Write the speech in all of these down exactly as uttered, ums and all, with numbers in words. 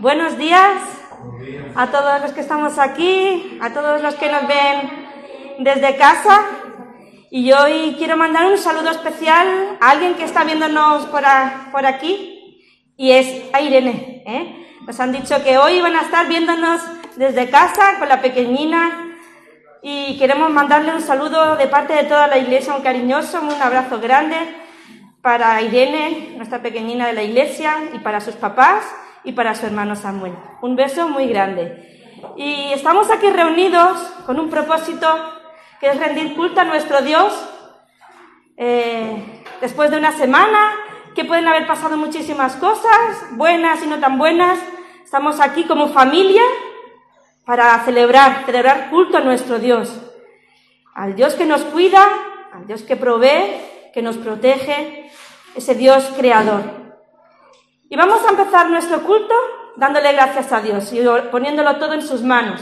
Buenos días a todos los que estamos aquí, a todos los que nos ven desde casa. Y hoy quiero mandar un saludo especial a alguien que está viéndonos por, a, por aquí, y es a Irene, ¿eh? Nos han dicho que hoy van a estar viéndonos desde casa con la pequeñina, y queremos mandarle un saludo de parte de toda la iglesia, un cariñoso, un abrazo grande para Irene, nuestra pequeñina de la iglesia, y para sus papás y para su hermano Samuel. Un beso muy grande. Y estamos aquí reunidos con un propósito que es rendir culto a nuestro Dios. Eh, después de una semana, que pueden haber pasado muchísimas cosas, buenas y no tan buenas, estamos aquí como familia para celebrar, celebrar culto a nuestro Dios. Al Dios que nos cuida, al Dios que provee, que nos protege, ese Dios creador. Y vamos a empezar nuestro culto dándole gracias a Dios y poniéndolo todo en sus manos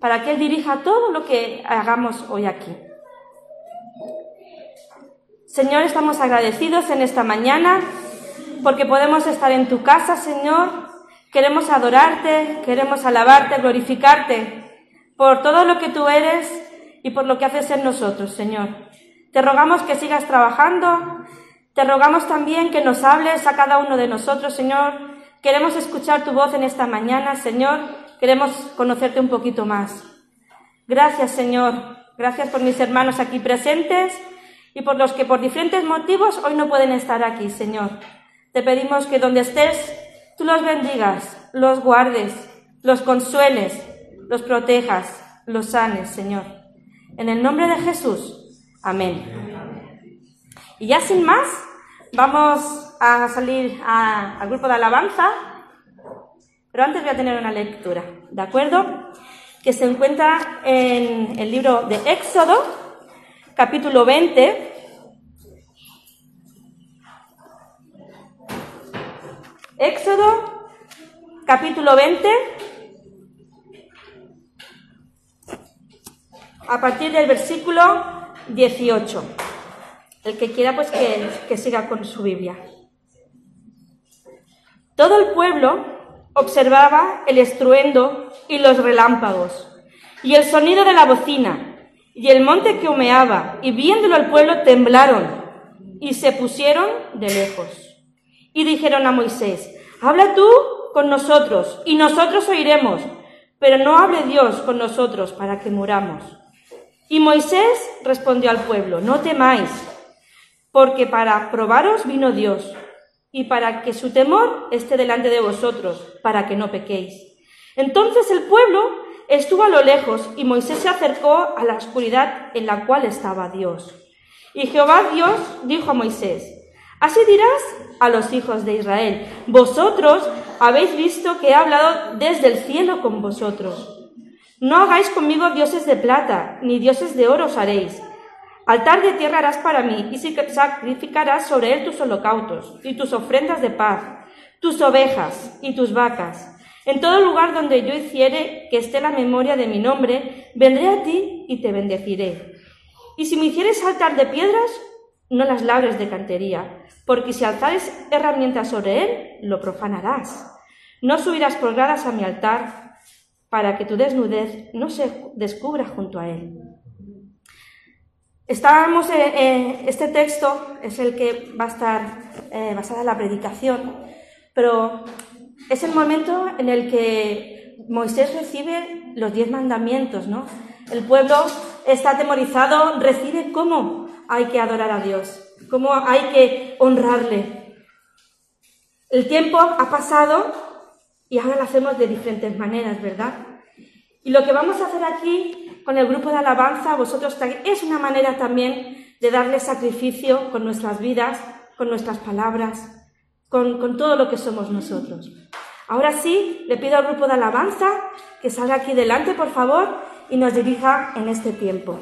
para que Él dirija todo lo que hagamos hoy aquí. Señor, estamos agradecidos en esta mañana porque podemos estar en tu casa, Señor. Queremos adorarte, queremos alabarte, glorificarte por todo lo que tú eres y por lo que haces en nosotros, Señor. Te rogamos que sigas trabajando. Te rogamos también que nos hables a cada uno de nosotros, Señor. Queremos escuchar tu voz en esta mañana, Señor. Queremos conocerte un poquito más. Gracias, Señor. Gracias por mis hermanos aquí presentes y por los que por diferentes motivos hoy no pueden estar aquí, Señor. Te pedimos que donde estés, tú los bendigas, los guardes, los consueles, los protejas, los sanes, Señor. En el nombre de Jesús. Amén. Y ya sin más, vamos a salir a, al grupo de alabanza, pero antes voy a tener una lectura, ¿de acuerdo? Que se encuentra en el libro de Éxodo, capítulo veinte. Éxodo, capítulo veinte, a partir del versículo dieciocho. El que quiera, pues que, que siga con su Biblia. Todo el pueblo observaba el estruendo y los relámpagos, y el sonido de la bocina, y el monte que humeaba, y viéndolo el pueblo temblaron, y se pusieron de lejos. Y dijeron a Moisés: habla tú con nosotros, y nosotros oiremos, pero no hable Dios con nosotros para que muramos. Y Moisés respondió al pueblo: no temáis, porque para probaros vino Dios, y para que su temor esté delante de vosotros, para que no pequéis. Entonces el pueblo estuvo a lo lejos, y Moisés se acercó a la oscuridad en la cual estaba Dios. Y Jehová Dios dijo a Moisés: así dirás a los hijos de Israel: vosotros habéis visto que he hablado desde el cielo con vosotros. No hagáis conmigo dioses de plata, ni dioses de oro os haréis. Altar de tierra harás para mí, y sacrificarás sobre él tus holocaustos, y tus ofrendas de paz, tus ovejas y tus vacas. En todo lugar donde yo hiciere que esté la memoria de mi nombre, vendré a ti y te bendeciré. Y si me hicieres altar de piedras, no las labres de cantería, porque si alzares herramientas sobre él, lo profanarás. No subirás colgadas a mi altar, para que tu desnudez no se descubra junto a él. Estábamos, eh, eh, este texto es el que va a estar eh, basada en la predicación, pero es el momento en el que Moisés recibe los diez mandamientos, ¿no? El pueblo está atemorizado, recibe cómo hay que adorar a Dios, cómo hay que honrarle. El tiempo ha pasado y ahora lo hacemos de diferentes maneras, ¿verdad? Y lo que vamos a hacer aquí con el grupo de alabanza, vosotros, es una manera también de darle sacrificio con nuestras vidas, con nuestras palabras, con, con todo lo que somos nosotros. Ahora sí, le pido al grupo de alabanza que salga aquí delante, por favor, y nos dirija en este tiempo.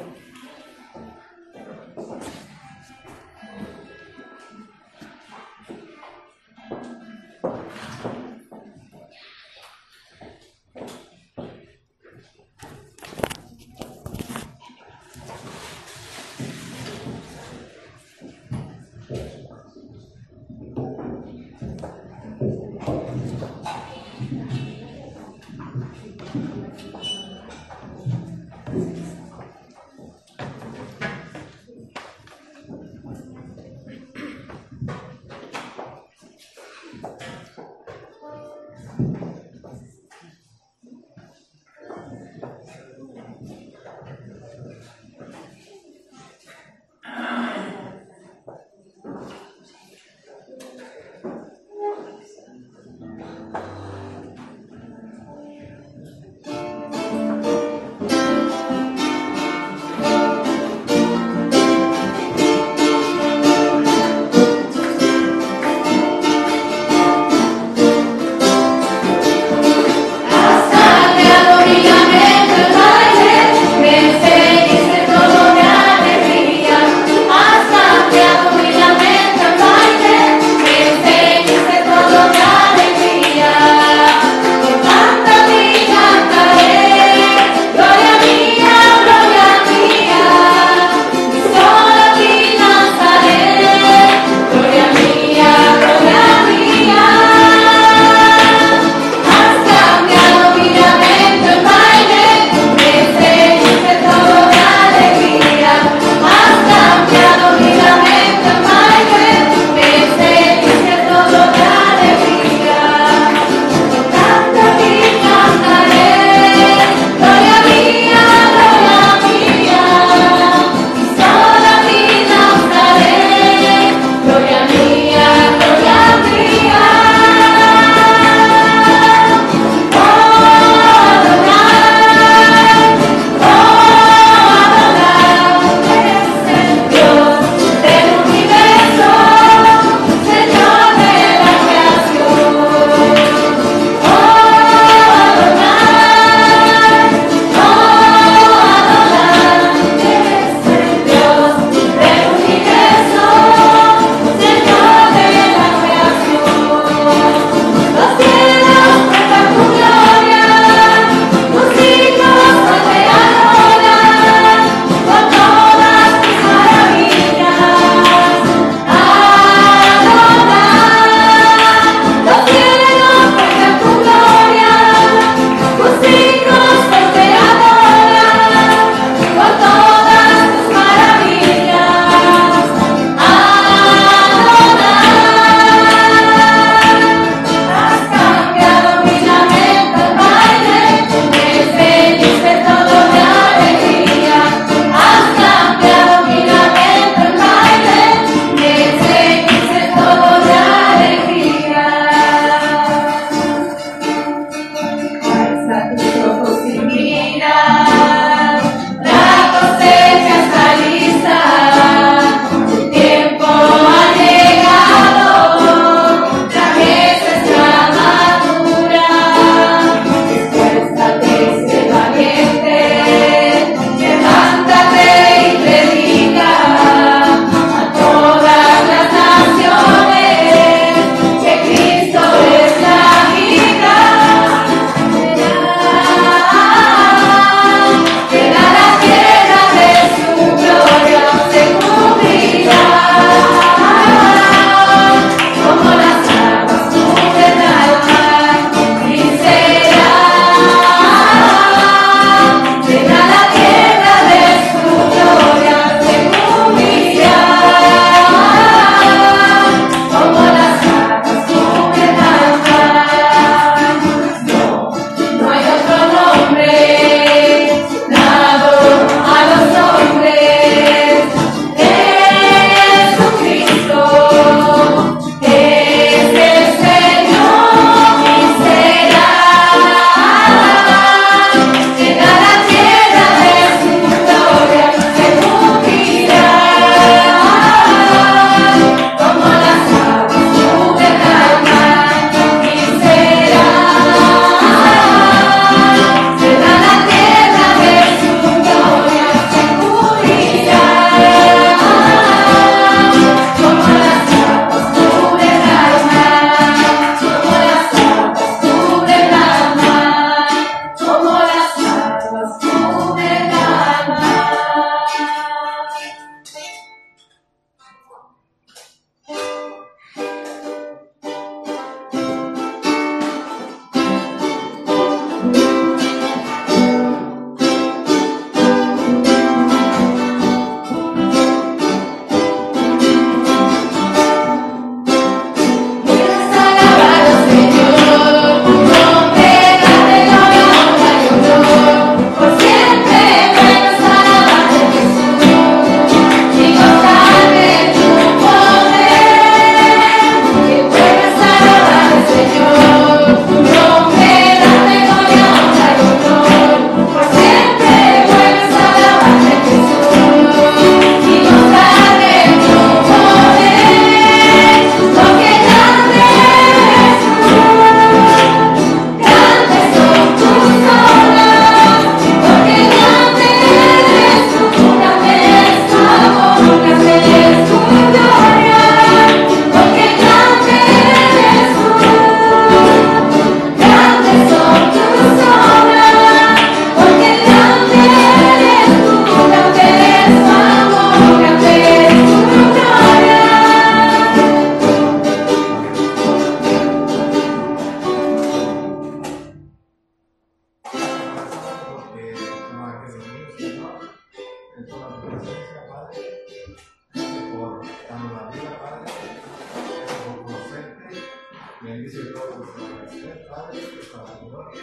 bendice todo lo que voy a hacer, Padre, para tu gloria.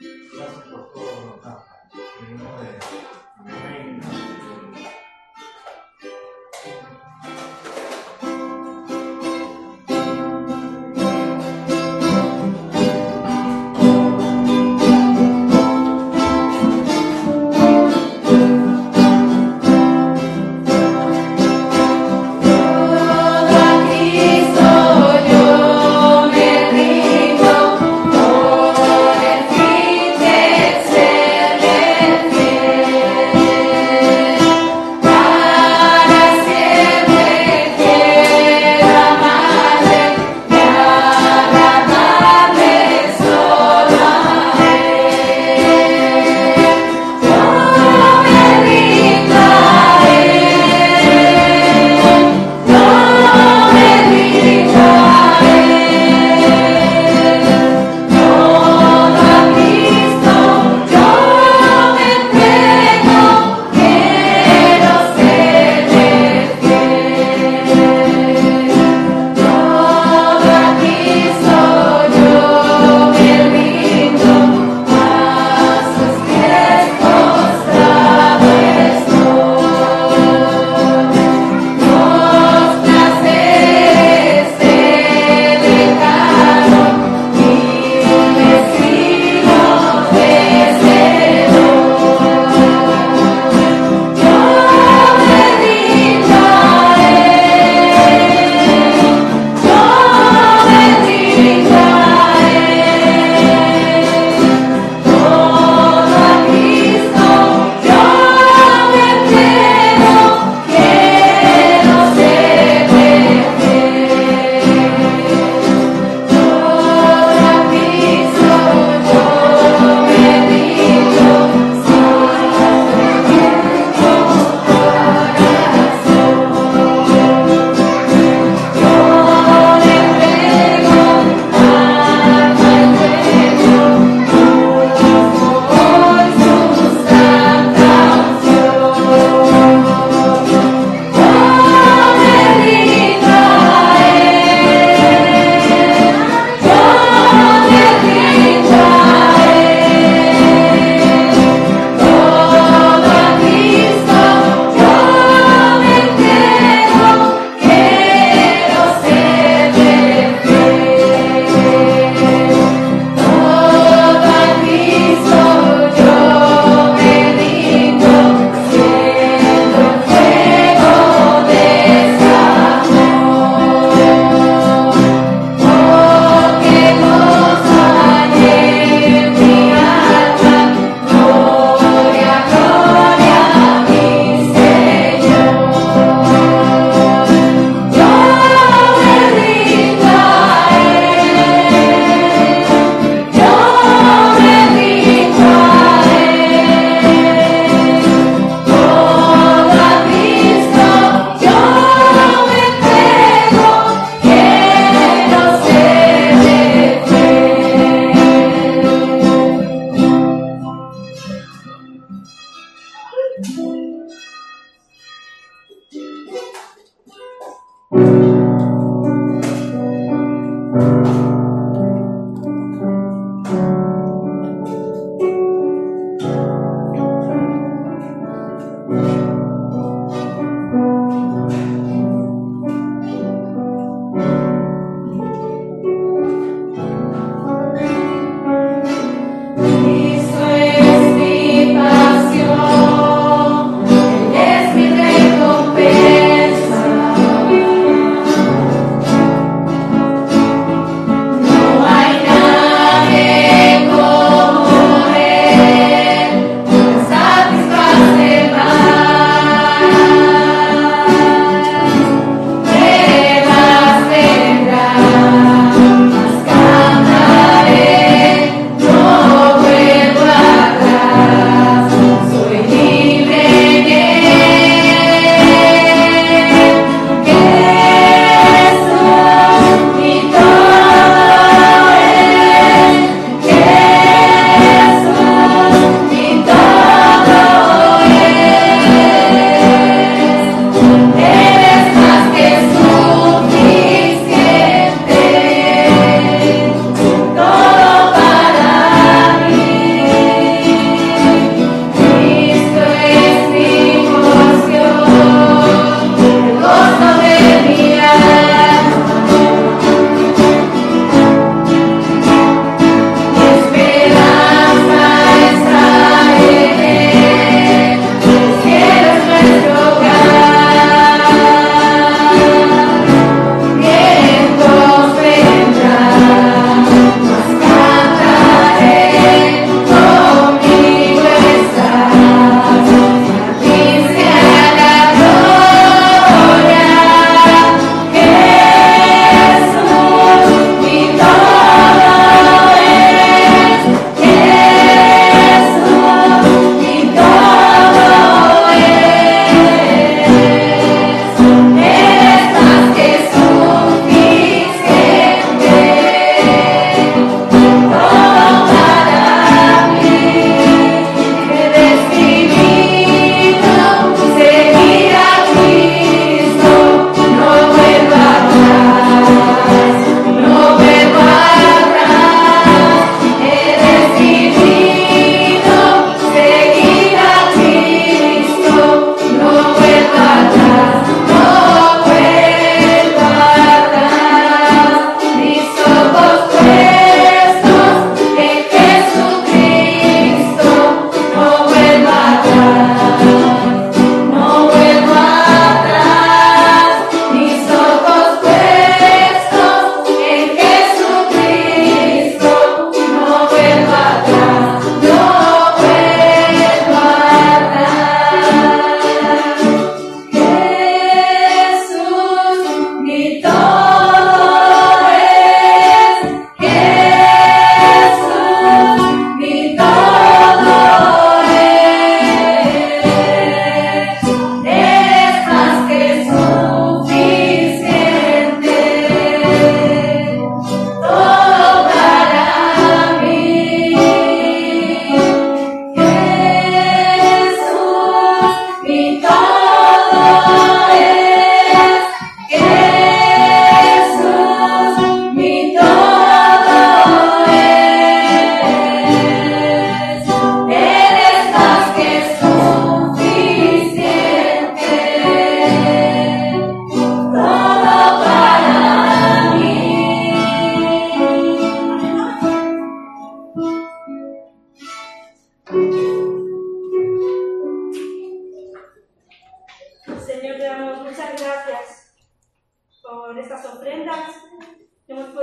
Gracias por todo lo que da. En el nombre de Dios. Amén. Thank you.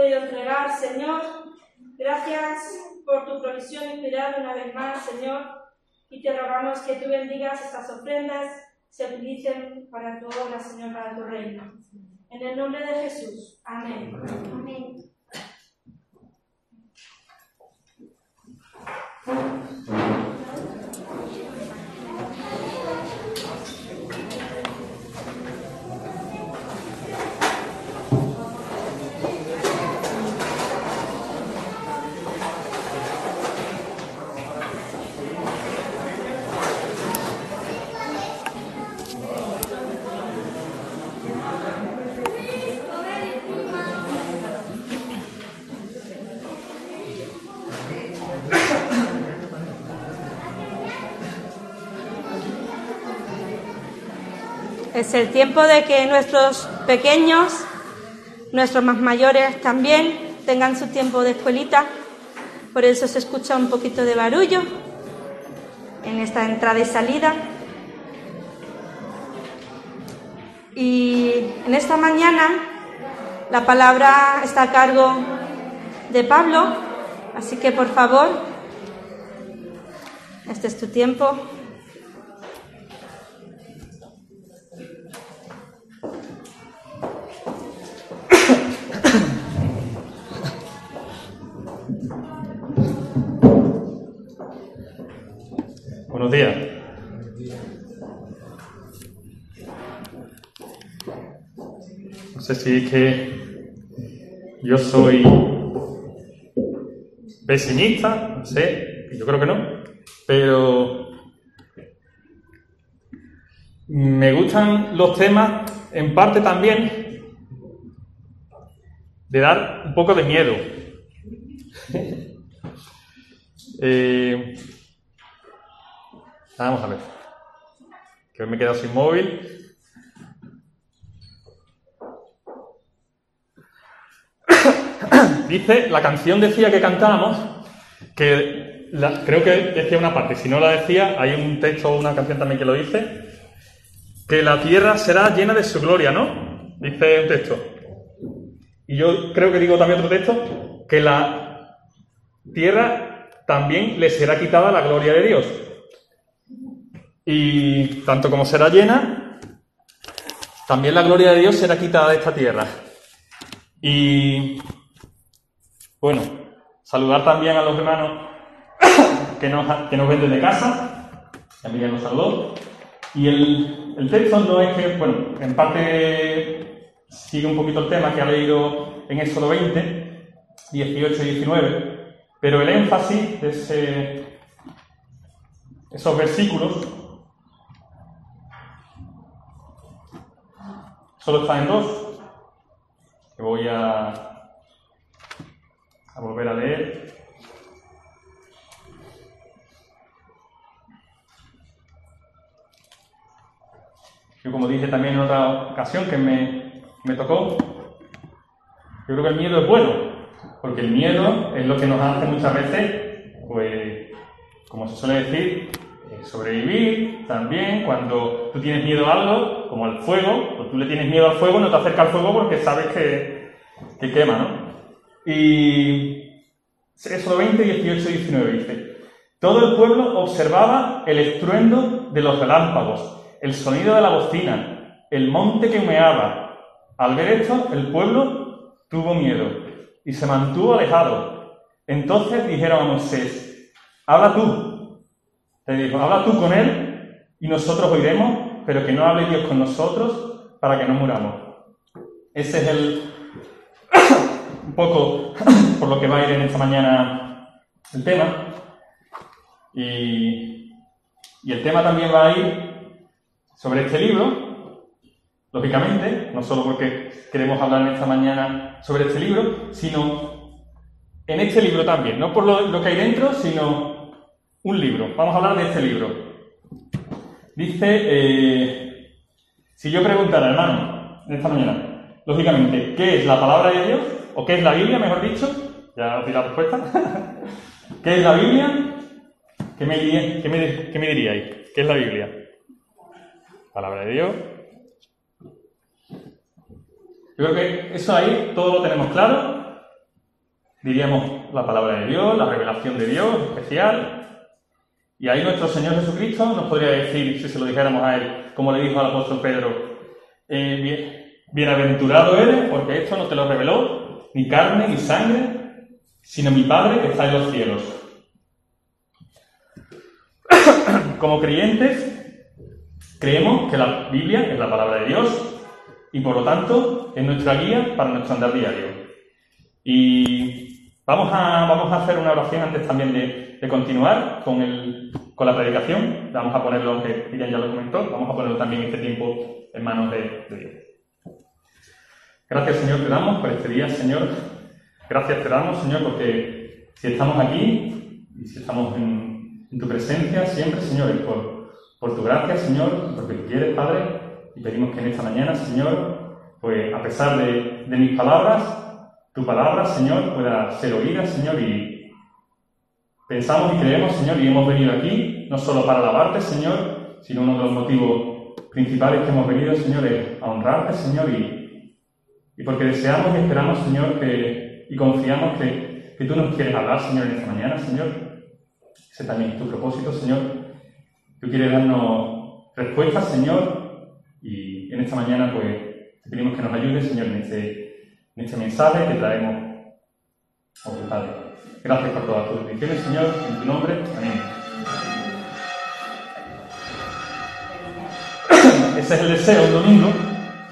podido entregar, Señor. Gracias por tu provisión inspirada una vez más, Señor, y te rogamos que tú bendigas estas ofrendas, se utilicen para tu obra, Señor, para tu reino. En el nombre de Jesús. Amén. Amén. Es el tiempo de que nuestros pequeños, nuestros más mayores también, tengan su tiempo de escuelita. Por eso se escucha un poquito de barullo en esta entrada y salida. Y en esta mañana la palabra está a cargo de Pablo, así que por favor, este es tu tiempo. Buenos días. No sé si es que yo soy pesimista, no sé, yo creo que no, pero me gustan los temas en parte también de dar un poco de miedo. eh, Vamos a ver, que hoy me he quedado sin móvil. Dice, la canción decía que cantábamos, que la, creo que decía una parte, si no la decía, hay un texto o una canción también que lo dice, que la tierra será llena de su gloria, ¿no? Dice un texto. Y yo creo que digo también otro texto, que la tierra también le será quitada la gloria de Dios. Y tanto como será llena, también la gloria de Dios será quitada de esta tierra. Y bueno, saludar también a los hermanos que nos, que nos ven desde casa, que a mí ya nos saludó. Y el, el texto no es que, bueno, en parte sigue un poquito el tema que ha leído en Éxodo veinte, dieciocho y diecinueve, pero el énfasis de ese, esos versículos solo está en dos, que voy a, a volver a leer. Yo, como dije también en otra ocasión que me, me tocó, yo creo que el miedo es bueno, porque el miedo es lo que nos hace muchas veces, pues, como se suele decir, sobrevivir también. Cuando tú tienes miedo a algo, como al fuego, o tú le tienes miedo al fuego, no te acercas al fuego porque sabes que, que quema, ¿no? Y Éxodo veinte, dieciocho y diecinueve dice: todo el pueblo observaba el estruendo de los relámpagos, el sonido de la bocina, el monte que humeaba. Al ver esto, el pueblo tuvo miedo y se mantuvo alejado. Entonces dijeron a Moisés: habla tú. Le dijo, habla tú con él y nosotros oiremos, pero que no hable Dios con nosotros para que no muramos. Ese es el, un poco por lo que va a ir en esta mañana el tema. Y, y el tema también va a ir sobre este libro, lógicamente, no solo porque queremos hablar en esta mañana sobre este libro, sino en este libro también, no por lo, lo que hay dentro, sino un libro. Vamos a hablar de este libro. Dice, eh, si yo preguntara, hermano, en esta mañana, lógicamente, ¿qué es la palabra de Dios? ¿O qué es la Biblia, mejor dicho? Ya os di la respuesta. ¿Qué es la Biblia? ¿Qué me, qué me, qué me diríais? ¿Qué es la Biblia? Palabra de Dios. Yo creo que eso ahí todo lo tenemos claro. diríamos la palabra de Dios, la revelación de Dios especial, y ahí nuestro Señor Jesucristo nos podría decir, si se lo dijéramos a Él, como le dijo al apóstol Pedro, eh, bien, bienaventurado eres, porque esto no te lo reveló ni carne ni sangre, sino mi Padre que está en los cielos. Como creyentes, creemos que la Biblia es la palabra de Dios y, por lo tanto, es nuestra guía para nuestro andar diario. Y vamos a, vamos a hacer una oración antes también de, de continuar con, el, con la predicación. Vamos a ponerlo, que Irene ya lo comentó, vamos a ponerlo también este tiempo en manos de, de Dios. Gracias, Señor, te damos por este día, Señor. Gracias te damos, Señor, porque si estamos aquí y si estamos en... en tu presencia siempre, Señor, y por, por tu gracia, Señor, porque tú quieres, Padre, y pedimos que en esta mañana, Señor, pues a pesar de, de mis palabras, tu palabra, Señor, pueda ser oída, Señor, y pensamos y creemos, Señor, y hemos venido aquí, no solo para alabarte, Señor, sino uno de los motivos principales que hemos venido, Señor, es a honrarte, Señor, y, y porque deseamos y esperamos, Señor, que, y confiamos que, que tú nos quieres hablar, Señor, en esta mañana, Señor. Ese también es tu propósito, Señor. Tú quieres darnos respuestas, Señor, y en esta mañana pues te pedimos que nos ayudes, Señor, en este, en este mensaje que traemos a tu Padre. Gracias por todas tus bendiciones, Señor, en tu nombre. Amén. Ese es el deseo del domingo,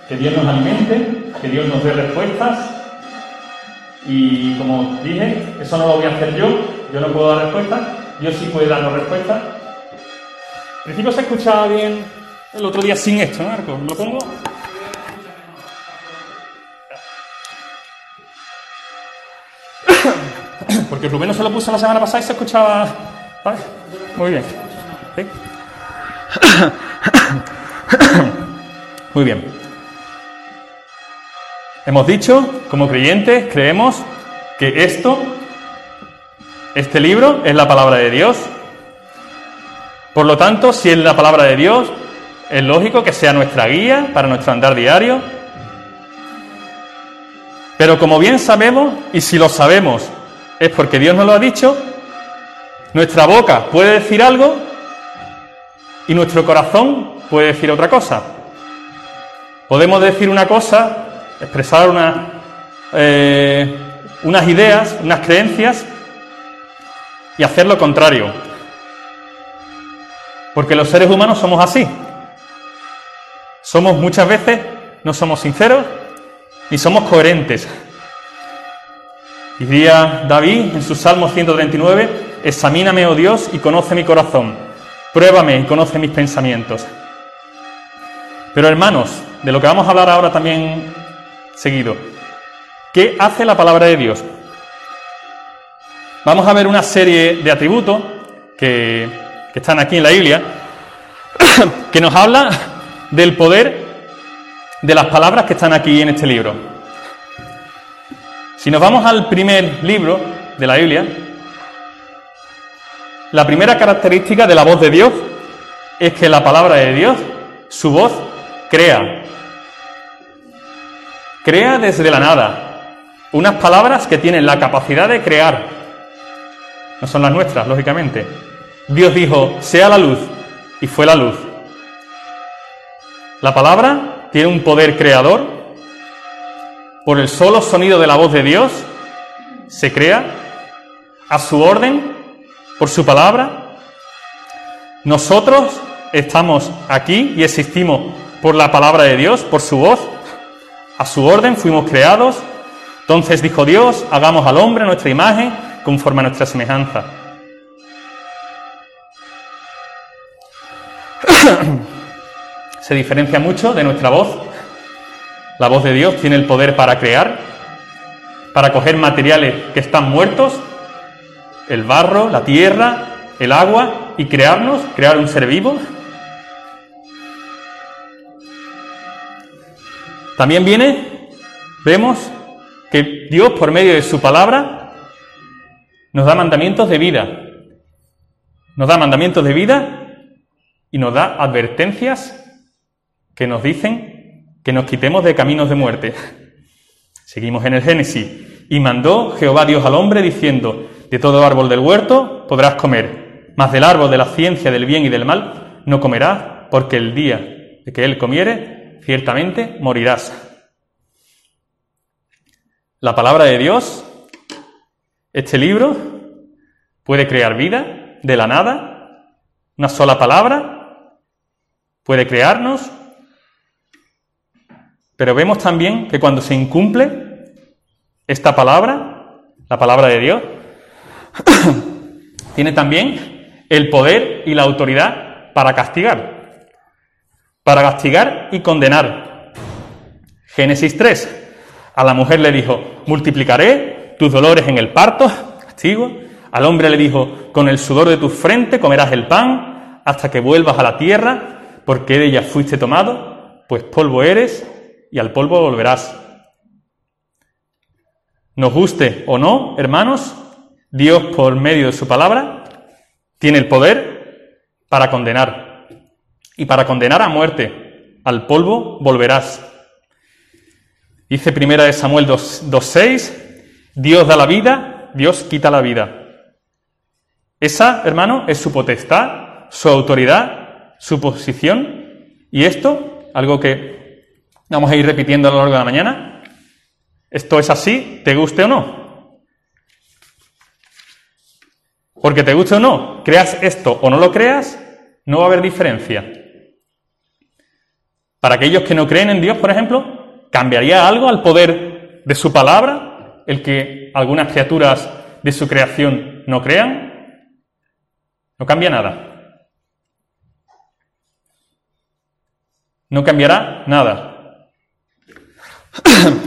que Dios nos alimente, que Dios nos dé respuestas. Y como dije, eso no lo voy a hacer yo, yo no puedo dar respuestas. Dios sí puede darnos respuesta. En principio se escuchaba bien el otro día sin esto, ¿no, Marcos? ¿Lo pongo? Porque Rubén no se lo puso la semana pasada y se escuchaba... ¿Vale? Muy bien. ¿Sí? Muy bien. Hemos dicho, como creyentes, creemos que esto... Este libro es la palabra de Dios. Por lo tanto, si es la palabra de Dios, es lógico que sea nuestra guía para nuestro andar diario. Pero como bien sabemos, y si lo sabemos es porque Dios nos lo ha dicho, nuestra boca puede decir algo y nuestro corazón puede decir otra cosa. Podemos decir una cosa, expresar una, eh, unas ideas, unas creencias, y hacer lo contrario. Porque los seres humanos somos así. Somos muchas veces, no somos sinceros, ni somos coherentes. Diría David en su Salmo ciento treinta y nueve, examíname, oh Dios, y conoce mi corazón. Pruébame y conoce mis pensamientos. Pero hermanos, de lo que vamos a hablar ahora también seguido, ¿qué hace la palabra de Dios? Vamos a ver una serie de atributos que, que están aquí en la Biblia, que nos habla del poder de las palabras que están aquí en este libro. Si nos vamos al primer libro de la Biblia, la primera característica de la voz de Dios es que la palabra de Dios, su voz, crea. Crea desde la nada. Unas palabras que tienen la capacidad de crear. No son las nuestras, lógicamente. Dios dijo, sea la luz, y fue la luz. La palabra tiene un poder creador. Por el solo sonido de la voz de Dios, se crea a su orden, por su palabra. Nosotros estamos aquí y existimos por la palabra de Dios, por su voz. A su orden fuimos creados. Entonces dijo Dios, hagamos al hombre nuestra imagen, conforme a nuestra semejanza. Se diferencia mucho de nuestra voz. La voz de Dios tiene el poder para crear, para coger materiales que están muertos, el barro, la tierra, el agua, y crearnos, crear un ser vivo. También viene, vemos que Dios, por medio de su palabra, nos da mandamientos de vida. Nos da mandamientos de vida y nos da advertencias que nos dicen que nos quitemos de caminos de muerte. Seguimos en el Génesis. Y mandó Jehová Dios al hombre diciendo: de todo árbol del huerto podrás comer, mas del árbol de la ciencia del bien y del mal no comerás, porque el día de que él comiere, ciertamente morirás. La palabra de Dios, este libro, puede crear vida de la nada. Una sola palabra puede crearnos. Pero vemos también que cuando se incumple esta palabra, la palabra de Dios, tiene también el poder y la autoridad para castigar. Para castigar y condenar. Génesis tres. A la mujer le dijo: multiplicaré tus dolores en el parto, castigo. Al hombre le dijo: con el sudor de tu frente comerás el pan hasta que vuelvas a la tierra, porque de ella fuiste tomado, pues polvo eres y al polvo volverás. Nos guste o no, hermanos, Dios por medio de su palabra tiene el poder para condenar. Y para condenar a muerte, al polvo volverás. Dice primera de Samuel dos seis, Dios da la vida, Dios quita la vida. Esa, hermano, es su potestad, su autoridad, su posición. Y esto, algo que vamos a ir repitiendo a lo largo de la mañana, esto es así, te guste o no. Porque te guste o no, creas esto o no lo creas, no va a haber diferencia. Para aquellos que no creen en Dios, por ejemplo, ¿cambiaría algo al poder de su palabra el que algunas criaturas de su creación no crean? No cambia nada. No cambiará nada.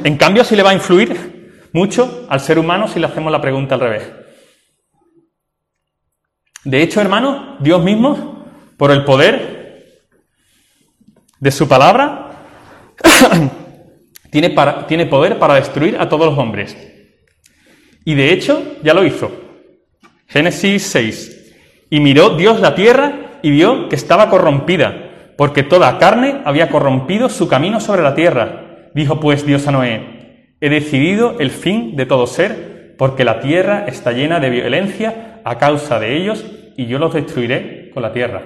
En cambio, sí le va a influir mucho al ser humano si le hacemos la pregunta al revés. De hecho, hermanos, Dios mismo, por el poder de su palabra, Tiene, para, tiene poder para destruir a todos los hombres. Y de hecho, ya lo hizo. Génesis seis. Y miró Dios la tierra y vio que estaba corrompida, porque toda carne había corrompido su camino sobre la tierra. Dijo pues Dios a Noé: he decidido el fin de todo ser, porque la tierra está llena de violencia a causa de ellos, y yo los destruiré con la tierra.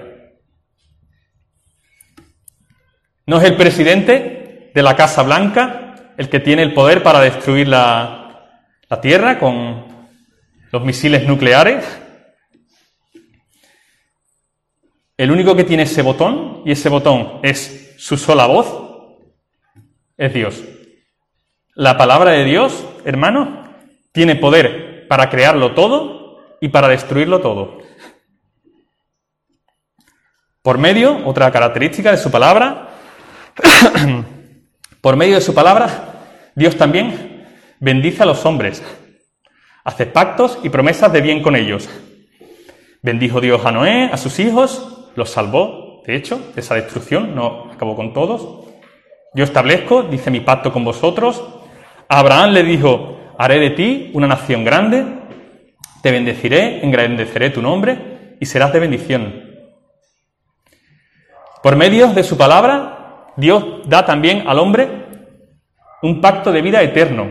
No es el presidente de la Casa Blanca el que tiene el poder para destruir la, la Tierra con los misiles nucleares. El único que tiene ese botón, y ese botón es su sola voz, es Dios. La palabra de Dios, hermanos, tiene poder para crearlo todo y para destruirlo todo. Por medio, otra característica de su palabra, por medio de su palabra, Dios también bendice a los hombres, hace pactos y promesas de bien con ellos. Bendijo Dios a Noé, a sus hijos, los salvó, de hecho, de esa destrucción, no acabó con todos. Yo establezco, dice, mi pacto con vosotros. A Abraham le dijo: haré de ti una nación grande, te bendeciré, engrandeceré tu nombre y serás de bendición. Por medio de su palabra, Dios da también al hombre un pacto de vida eterno.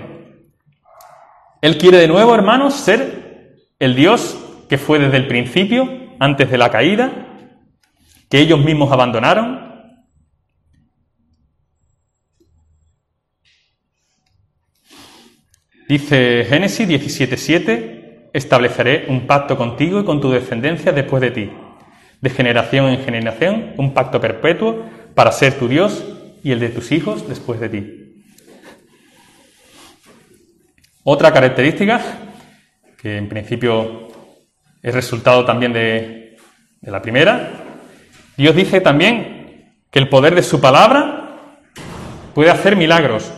Él quiere de nuevo, hermanos, ser el Dios que fue desde el principio, antes de la caída, que ellos mismos abandonaron. Dice Génesis diecisiete siete, estableceré un pacto contigo y con tu descendencia después de ti, de generación en generación, un pacto perpetuo, para ser tu Dios y el de tus hijos después de ti. Otra característica, que en principio es resultado también de, de la primera, Dios dice también que el poder de su palabra puede hacer milagros.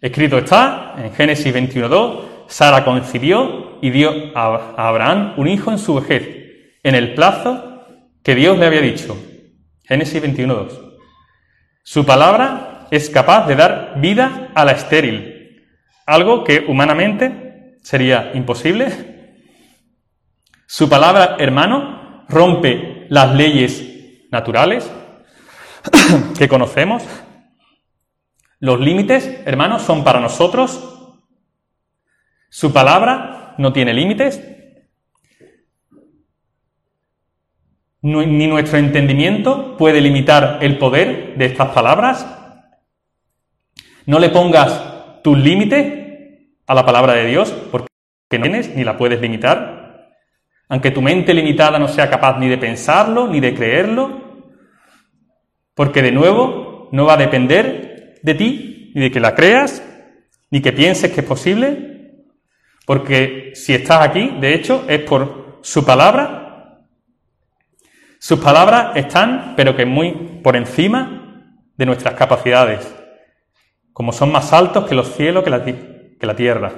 Escrito está en Génesis veintiuno dos, Sara concibió y dio a Abraham un hijo en su vejez, en el plazo que Dios le había dicho. Génesis veintiuno dos. Su palabra es capaz de dar vida a la estéril, algo que humanamente sería imposible. Su palabra, hermano, rompe las leyes naturales que conocemos. Los límites, hermanos, son para nosotros. Su palabra no tiene límites. Ni nuestro entendimiento puede limitar el poder de estas palabras. No le pongas tus límites a la palabra de Dios, porque no tienes ni la puedes limitar. Aunque tu mente limitada no sea capaz ni de pensarlo, ni de creerlo, porque de nuevo no va a depender de ti, ni de que la creas, ni que pienses que es posible, porque si estás aquí, de hecho, es por su palabra. Sus palabras están, pero que muy por encima de nuestras capacidades, como son más altos que los cielos, que la, que la tierra.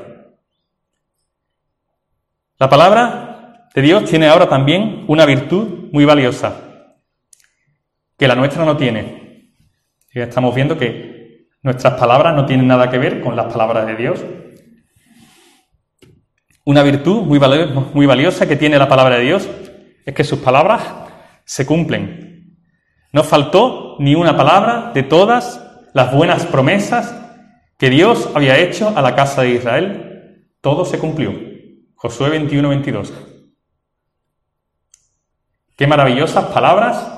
La palabra de Dios tiene ahora también una virtud muy valiosa, que la nuestra no tiene. Ya estamos viendo que nuestras palabras no tienen nada que ver con las palabras de Dios. Una virtud muy, vali- muy valiosa que tiene la palabra de Dios es que sus palabras se cumplen. No faltó ni una palabra de todas las buenas promesas que Dios había hecho a la casa de Israel. Todo se cumplió. Josué veintiuno veintidós. Qué maravillosas palabras.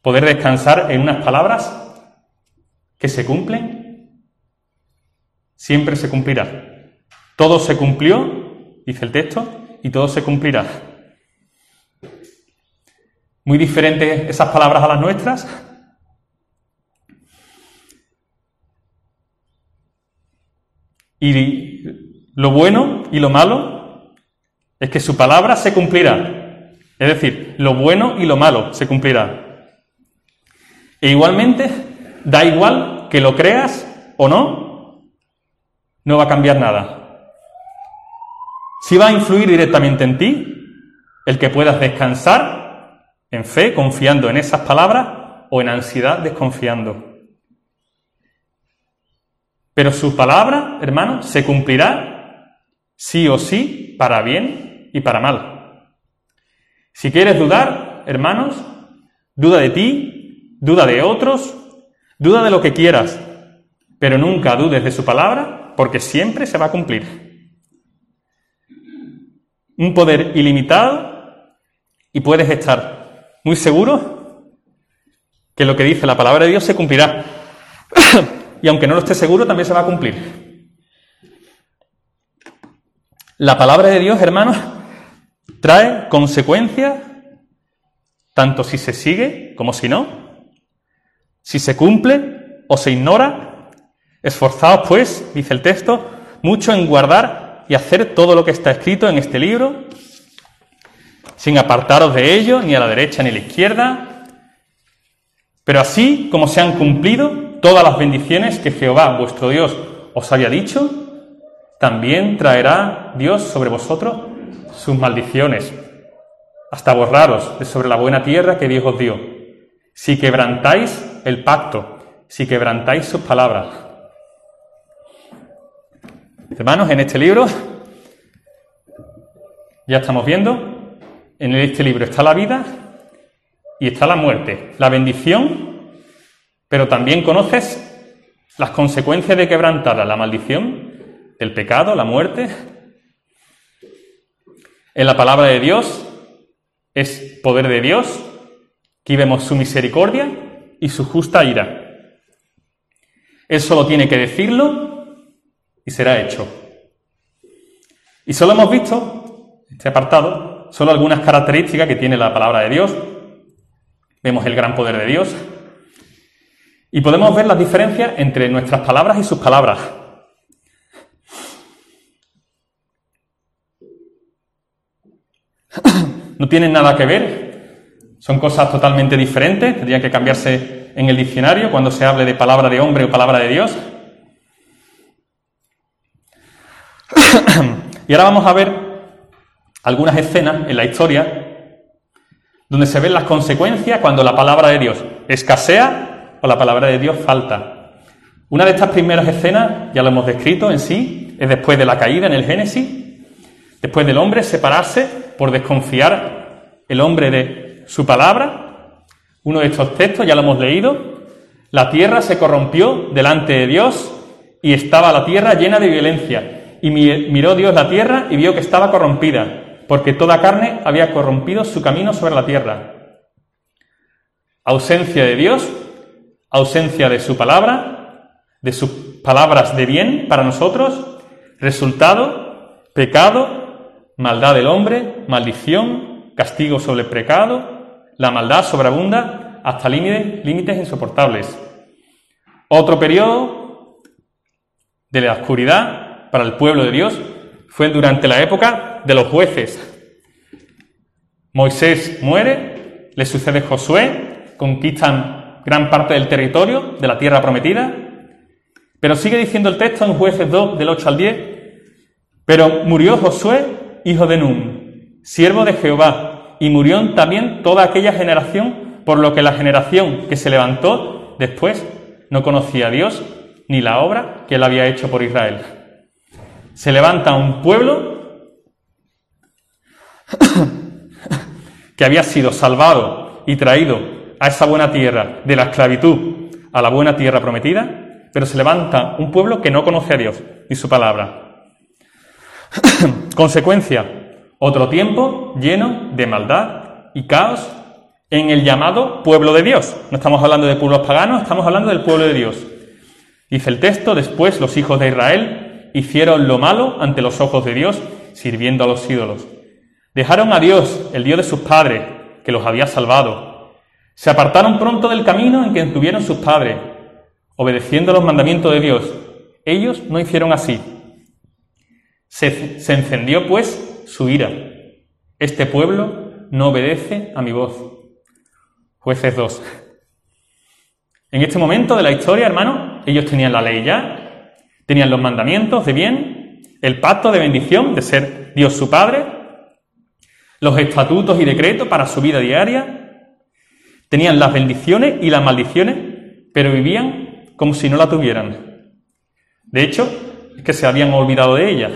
Poder descansar en unas palabras que se cumplen. Siempre se cumplirá. Todo se cumplió, dice el texto, y todo se cumplirá. Muy diferentes esas palabras a las nuestras. Y lo bueno y lo malo es que su palabra se cumplirá. Es decir, lo bueno y lo malo se cumplirá. E igualmente, da igual que lo creas o no, no va a cambiar nada. Sí va a influir directamente en ti el que puedas descansar en fe, confiando en esas palabras, o en ansiedad, desconfiando. Pero su palabra, hermano, se cumplirá sí o sí, para bien y para mal. Si quieres dudar, hermanos, duda de ti, duda de otros, duda de lo que quieras, pero nunca dudes de su palabra, porque siempre se va a cumplir. Un poder ilimitado, y puedes estar muy seguro que lo que dice la palabra de Dios se cumplirá. Y aunque no lo esté seguro, también se va a cumplir. La palabra de Dios, hermanos, trae consecuencias, tanto si se sigue como si no, si se cumple o se ignora. Esforzaos, pues, dice el texto, mucho en guardar y hacer todo lo que está escrito en este libro, sin apartaros de ello, ni a la derecha ni a la izquierda, pero así como se han cumplido todas las bendiciones que Jehová, vuestro Dios, os había dicho, también traerá Dios sobre vosotros sus maldiciones, hasta borraros de sobre la buena tierra que Dios os dio, si quebrantáis el pacto, si quebrantáis sus palabras. Hermanos, en este libro, ya estamos viendo, en este libro está la vida y está la muerte, la bendición, pero también conoces las consecuencias de quebrantarla, la maldición, el pecado, la muerte. En la palabra de Dios es poder de Dios, aquí vemos su misericordia y su justa ira. Él solo tiene que decirlo y será hecho. Y solo hemos visto, este apartado, solo algunas características que tiene la palabra de Dios. Vemos el gran poder de Dios. Y podemos ver las diferencias entre nuestras palabras y sus palabras. No tienen nada que ver. Son cosas totalmente diferentes. Tendrían que cambiarse en el diccionario cuando se hable de palabra de hombre o palabra de Dios. Y ahora vamos a ver algunas escenas en la historia donde se ven las consecuencias cuando la palabra de Dios escasea o la palabra de Dios falta. Una de estas primeras escenas, ya lo hemos descrito en sí, es después de la caída en el Génesis, después del hombre separarse por desconfiar el hombre de su palabra. Uno de estos textos ya lo hemos leído, La tierra se corrompió delante de Dios y estaba la tierra llena de violencia. Y miró Dios la tierra y vio que estaba corrompida, porque toda carne había corrompido su camino sobre la tierra. Ausencia de Dios, ausencia de su palabra, de sus palabras de bien para nosotros, resultado, pecado, maldad del hombre, maldición, castigo sobre el pecado, la maldad sobreabunda hasta límites, límites insoportables. Otro periodo de la oscuridad para el pueblo de Dios fue durante la época de los jueces. Moisés muere, le sucede Josué, conquistan gran parte del territorio, de la tierra prometida. Pero sigue diciendo el texto en Jueces dos, del ocho al diez. Pero murió Josué, hijo de Nun, siervo de Jehová, y murió también toda aquella generación, por lo que la generación que se levantó después no conocía a Dios ni la obra que él había hecho por Israel. Se levanta un pueblo que había sido salvado y traído a esa buena tierra, de la esclavitud a la buena tierra prometida, pero se levanta un pueblo que no conoce a Dios ni su palabra. Consecuencia, otro tiempo lleno de maldad y caos en el llamado pueblo de Dios. No estamos hablando de pueblos paganos, estamos hablando del pueblo de Dios. Dice el texto, después los hijos de Israel hicieron lo malo ante los ojos de Dios, sirviendo a los ídolos. Dejaron a Dios, el Dios de sus padres, que los había salvado. Se apartaron pronto del camino en que estuvieron sus padres, obedeciendo los mandamientos de Dios. Ellos no hicieron así. Se, se encendió, pues, su ira. Este pueblo no obedece a mi voz. Jueces dos. En este momento de la historia, hermano, ellos tenían la ley ya, tenían los mandamientos de bien, el pacto de bendición de ser Dios su Padre, los estatutos y decretos para su vida diaria. Tenían las bendiciones y las maldiciones, pero vivían como si no la tuvieran. De hecho, es que se habían olvidado de ellas.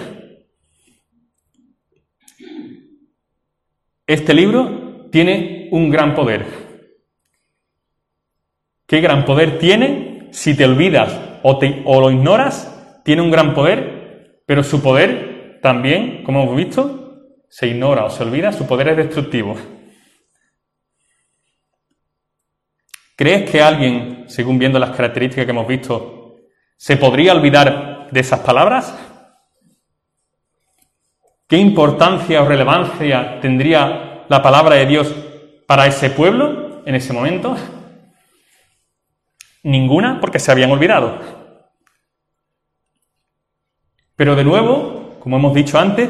Este libro tiene un gran poder. ¿Qué gran poder tiene? Si te olvidas o, te, o lo ignoras, tiene un gran poder, pero su poder también, como hemos visto, se ignora o se olvida, su poder es destructivo. ¿Crees que alguien, según viendo las características que hemos visto, se podría olvidar de esas palabras? ¿Qué importancia o relevancia tendría la palabra de Dios para ese pueblo en ese momento? Ninguna, porque se habían olvidado. Pero de nuevo, como hemos dicho antes,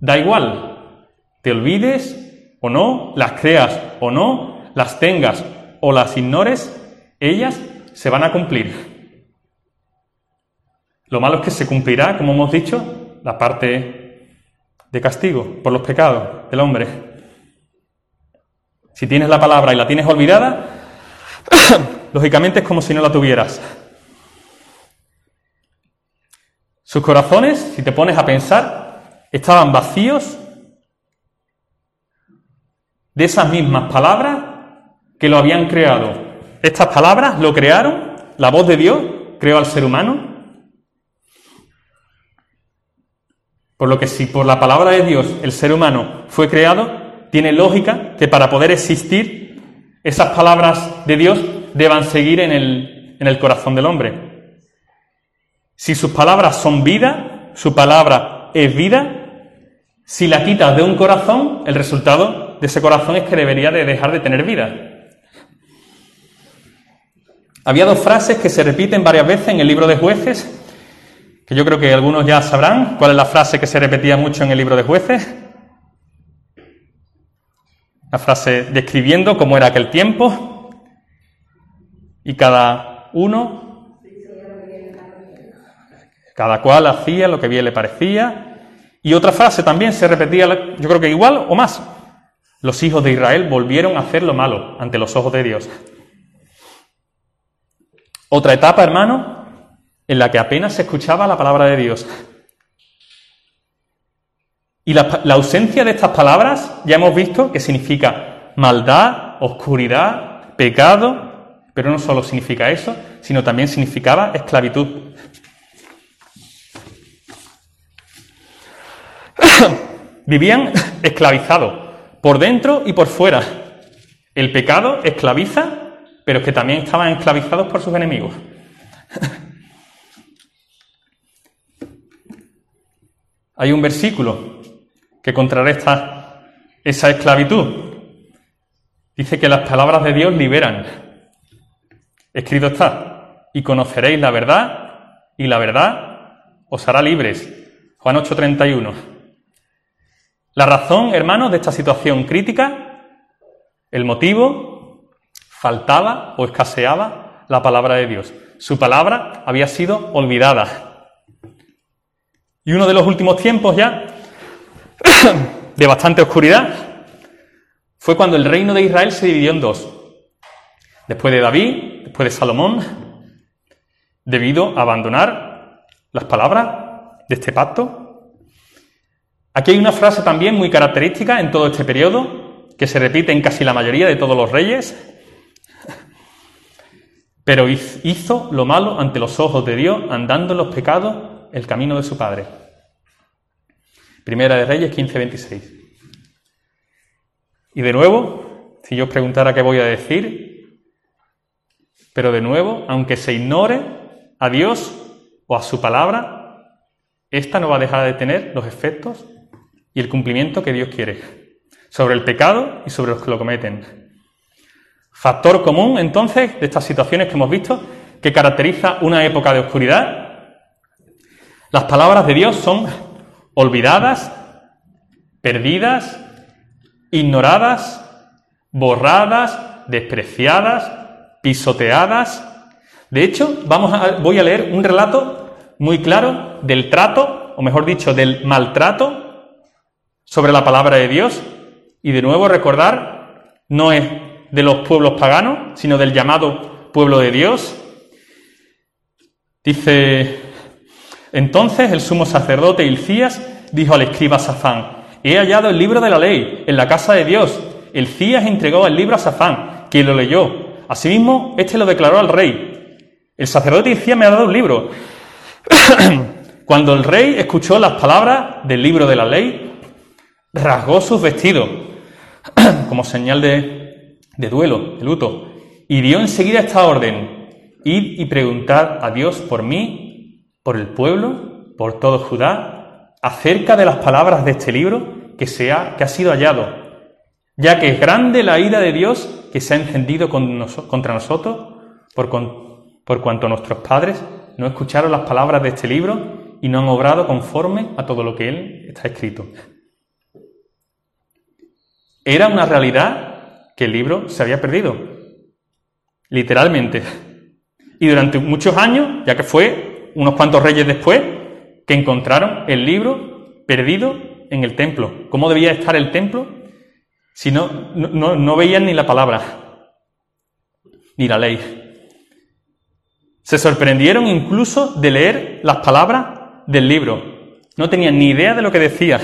da igual. Te olvides o no, las creas o no, las tengas o las ignores, ellas se van a cumplir. Lo malo es que se cumplirá, como hemos dicho, la parte de castigo por los pecados del hombre. Si tienes la palabra y la tienes olvidada, lógicamente es como si no la tuvieras. Sus corazones, si te pones a pensar, estaban vacíos de esas mismas palabras que lo habían creado. Estas palabras lo crearon, la voz de Dios creó al ser humano. Por lo que si por la palabra de Dios el ser humano fue creado, tiene lógica que para poder existir esas palabras de Dios deban seguir en el, en el corazón del hombre. Si sus palabras son vida, su palabra es vida. Si la quitas de un corazón, el resultado de ese corazón es que debería de dejar de tener vida. Había dos frases que se repiten varias veces en el libro de Jueces, que yo creo que algunos ya sabrán cuál es la frase que se repetía mucho en el libro de Jueces. La frase describiendo cómo era aquel tiempo y cada uno, cada cual hacía lo que bien le parecía. Y otra frase también se repetía, yo creo que igual o más. Los hijos de Israel volvieron a hacer lo malo ante los ojos de Dios. Otra etapa, hermano, en la que apenas se escuchaba la palabra de Dios. Y la, la ausencia de estas palabras, ya hemos visto que significa maldad, oscuridad, pecado, Pero no solo significa eso, sino también significaba esclavitud. Vivían esclavizados, por dentro y por fuera. El pecado esclaviza, pero es que también estaban esclavizados por sus enemigos. Hay un versículo que contrarresta esa esclavitud. Dice que las palabras de Dios liberan. Escrito está: y conoceréis la verdad, y la verdad os hará libres. Juan ocho treinta y uno. La razón, hermanos, de esta situación crítica, el motivo, faltaba o escaseaba la palabra de Dios. Su palabra había sido olvidada. Y uno de los últimos tiempos ya, de bastante oscuridad, fue cuando el reino de Israel se dividió en dos. Después de David, después de Salomón, debido a abandonar las palabras de este pacto. Aquí hay una frase también muy característica en todo este periodo, que se repite en casi la mayoría de todos los reyes. Pero hizo lo malo ante los ojos de Dios, andando en los pecados el camino de su padre. Primera de Reyes quince veintiséis. Y de nuevo, si yo os preguntara qué voy a decir, pero de nuevo, aunque se ignore a Dios o a su palabra, esta no va a dejar de tener los efectos y el cumplimiento que Dios quiere sobre el pecado y sobre los que lo cometen. Factor común, entonces, de estas situaciones que hemos visto, que caracteriza una época de oscuridad: las palabras de Dios son olvidadas, perdidas, ignoradas, borradas, despreciadas, pisoteadas. De hecho, vamos a, voy a leer un relato muy claro del trato, o mejor dicho, del maltrato sobre la palabra de Dios. Y de nuevo recordar, no es de los pueblos paganos, sino del llamado pueblo de Dios. Dice: entonces el sumo sacerdote Hilcías dijo al escriba Safán: he hallado el libro de la ley en la casa de Dios. Hilcías entregó el libro a Safán, quien lo leyó. Asimismo, este lo declaró al rey: el sacerdote Hilcías me ha dado un libro. Cuando el rey escuchó las palabras del libro de la ley, rasgó sus vestidos como señal de, de duelo, de luto, y dio enseguida esta orden: id y preguntad a Dios por mí, por el pueblo, por todo Judá, acerca de las palabras de este libro que, se ha, que ha sido hallado, ya que es grande la ira de Dios que se ha encendido con nos, contra nosotros, por, con, por cuanto nuestros padres no escucharon las palabras de este libro y no han obrado conforme a todo lo que él está escrito. Era una realidad que el libro se había perdido, literalmente. Y durante muchos años, ya que fue unos cuantos reyes después, que encontraron el libro perdido en el templo. ¿Cómo debía estar el templo si no, no, no veían ni la palabra, ni la ley? Se sorprendieron incluso de leer las palabras del libro. No tenían ni idea de lo que decía.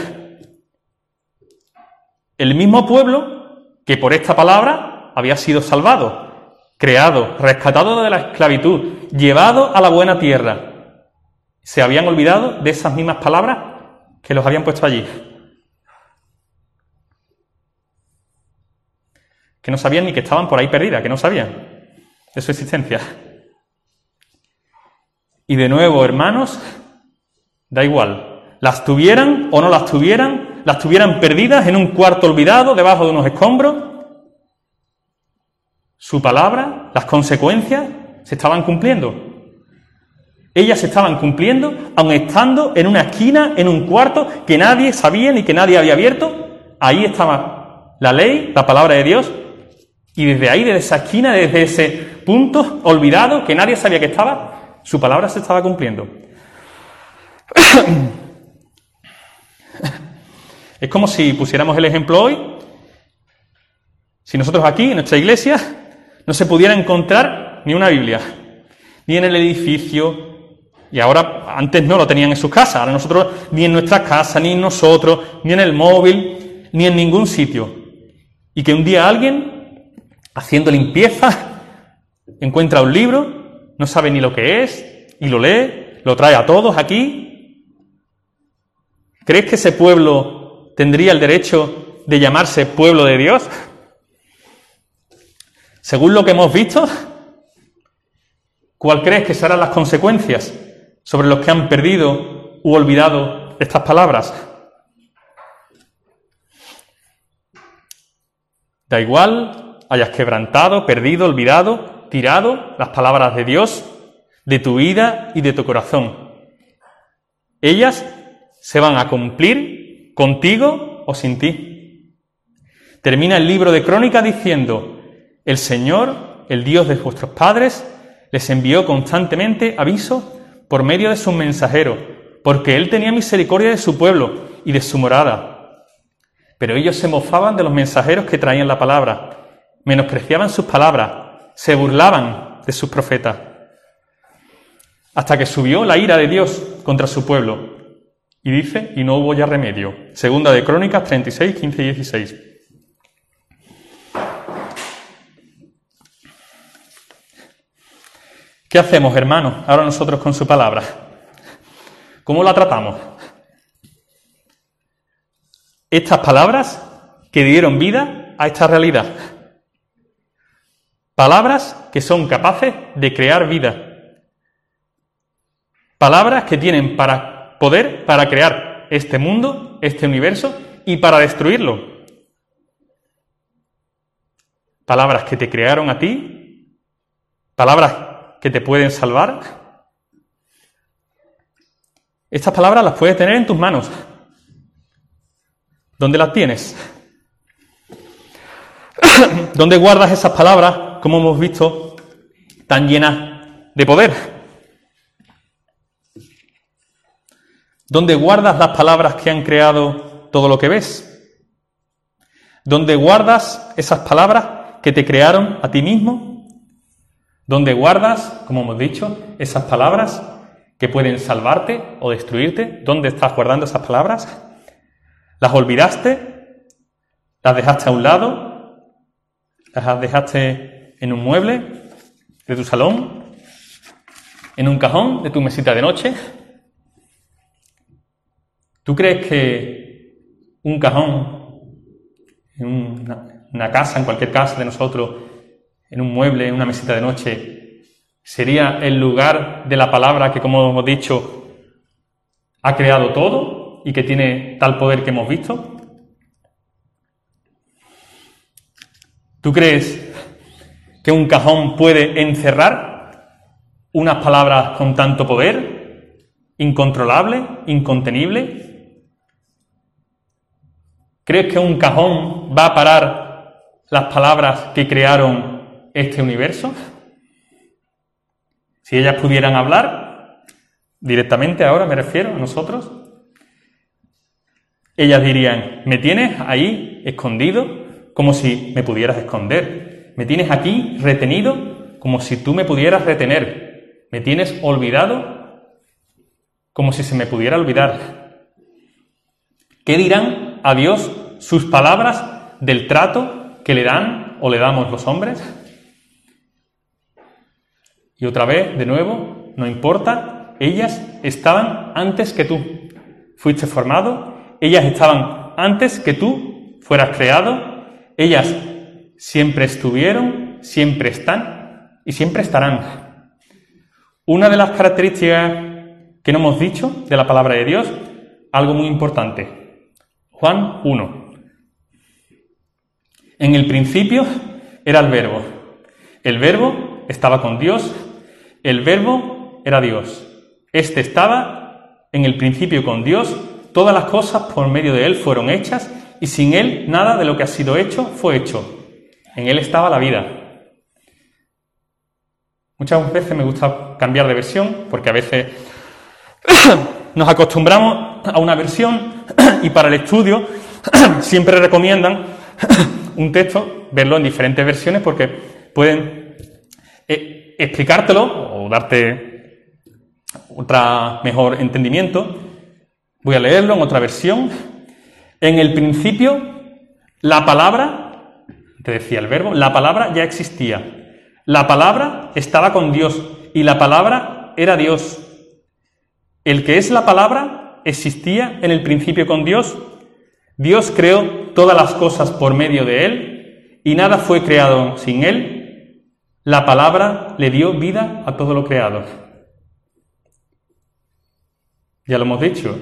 El mismo pueblo que por esta palabra había sido salvado, creado, rescatado de la esclavitud, llevado a la buena tierra, se habían olvidado de esas mismas palabras que los habían puesto allí. Que no sabían ni que estaban por ahí perdidas, que no sabían de su existencia. Y de nuevo, hermanos, da igual. Las tuvieran o no las tuvieran, las tuvieran perdidas en un cuarto olvidado, debajo de unos escombros. Su palabra, las consecuencias, se estaban cumpliendo. Ellas estaban cumpliendo, aun estando en una esquina, en un cuarto, que nadie sabía ni que nadie había abierto. Ahí estaba la ley, la palabra de Dios, y desde ahí, desde esa esquina, desde ese punto olvidado, que nadie sabía que estaba, su palabra se estaba cumpliendo. Es como si pusiéramos el ejemplo hoy. Si nosotros aquí, en nuestra iglesia, no se pudiera encontrar ni una Biblia, ni en el edificio. Y ahora, antes no lo tenían en sus casas, ahora nosotros, ni en nuestras casas, ni en nosotros, ni en el móvil, ni en ningún sitio. Y que un día alguien, haciendo limpieza, Encuentra un libro, no sabe ni lo que es, y lo lee, lo trae a todos aquí. ¿Crees que ese pueblo tendría el derecho de llamarse pueblo de Dios? Según lo que hemos visto, ¿cuál crees que serán las consecuencias sobre los que han perdido u olvidado estas palabras? Da igual, hayas quebrantado, perdido, olvidado, tirado las palabras de Dios, de tu vida y de tu corazón. Ellas se van a cumplir contigo o sin ti. Termina el libro de Crónicas diciendo: el Señor, el Dios de vuestros padres, les envió constantemente aviso por medio de sus mensajeros, porque Él tenía misericordia de su pueblo y de su morada. Pero ellos se mofaban de los mensajeros que traían la palabra, menospreciaban sus palabras, se burlaban de sus profetas, hasta que subió la ira de Dios contra su pueblo. Y dice, y no hubo ya remedio. Segunda de Crónicas treinta y seis, quince y dieciséis. ¿Qué hacemos, hermanos, ahora nosotros con su palabra? ¿Cómo la tratamos? Estas palabras que dieron vida a esta realidad. Palabras que son capaces de crear vida. Palabras que tienen para poder para crear este mundo, este universo y para destruirlo. Palabras que te crearon a ti. Palabras que te pueden salvar. Estas palabras las puedes tener en tus manos. ¿Dónde las tienes? ¿Dónde guardas esas palabras, como hemos visto, tan llenas de poder? ¿Dónde guardas las palabras que han creado todo lo que ves? ¿Dónde guardas esas palabras que te crearon a ti mismo? ¿Dónde guardas, como hemos dicho, esas palabras que pueden salvarte o destruirte? ¿Dónde estás guardando esas palabras? ¿Las olvidaste? ¿Las dejaste a un lado? ¿Las dejaste en un mueble de tu salón? ¿En un cajón de tu mesita de noche? ¿Tú crees que un cajón, en una, una casa, en cualquier casa de nosotros, en un mueble, en una mesita de noche, sería el lugar de la palabra que, como hemos dicho, ha creado todo y que tiene tal poder que hemos visto? ¿Tú crees que un cajón puede encerrar unas palabras con tanto poder, incontrolable, incontenible? ¿Crees que un cajón va a parar las palabras que crearon este universo? Si ellas pudieran hablar, directamente ahora me refiero a nosotros, ellas dirían: me tienes ahí escondido como si me pudieras esconder. Me tienes aquí retenido como si tú me pudieras retener. Me tienes olvidado como si se me pudiera olvidar. ¿Qué dirán a Dios sus palabras del trato que le dan o le damos los hombres? Y otra vez, de nuevo, no importa, ellas estaban antes que tú. Fuiste formado. Ellas estaban antes que tú fueras creado. Ellas siempre estuvieron, siempre están y siempre estarán. Una de las características que no hemos dicho de la palabra de Dios, algo muy importante. Juan uno. En el principio era el verbo. El verbo estaba con Dios. El verbo era Dios. Este estaba en el principio con Dios. Todas las cosas por medio de Él fueron hechas, y sin Él nada de lo que ha sido hecho fue hecho. En Él estaba la vida. Muchas veces me gusta cambiar de versión, porque a veces nos acostumbramos a una versión y para el estudio siempre recomiendan un texto, verlo en diferentes versiones, porque pueden explicártelo o darte otro mejor entendimiento. Voy a leerlo en otra versión. En el principio, la palabra, te decía el verbo, la palabra ya existía. La palabra estaba con Dios y la palabra era Dios. El que es la palabra existía en el principio con Dios. Dios creó todas las cosas por medio de él y nada fue creado sin él. La palabra le dio vida a todo lo creado. Ya lo hemos dicho.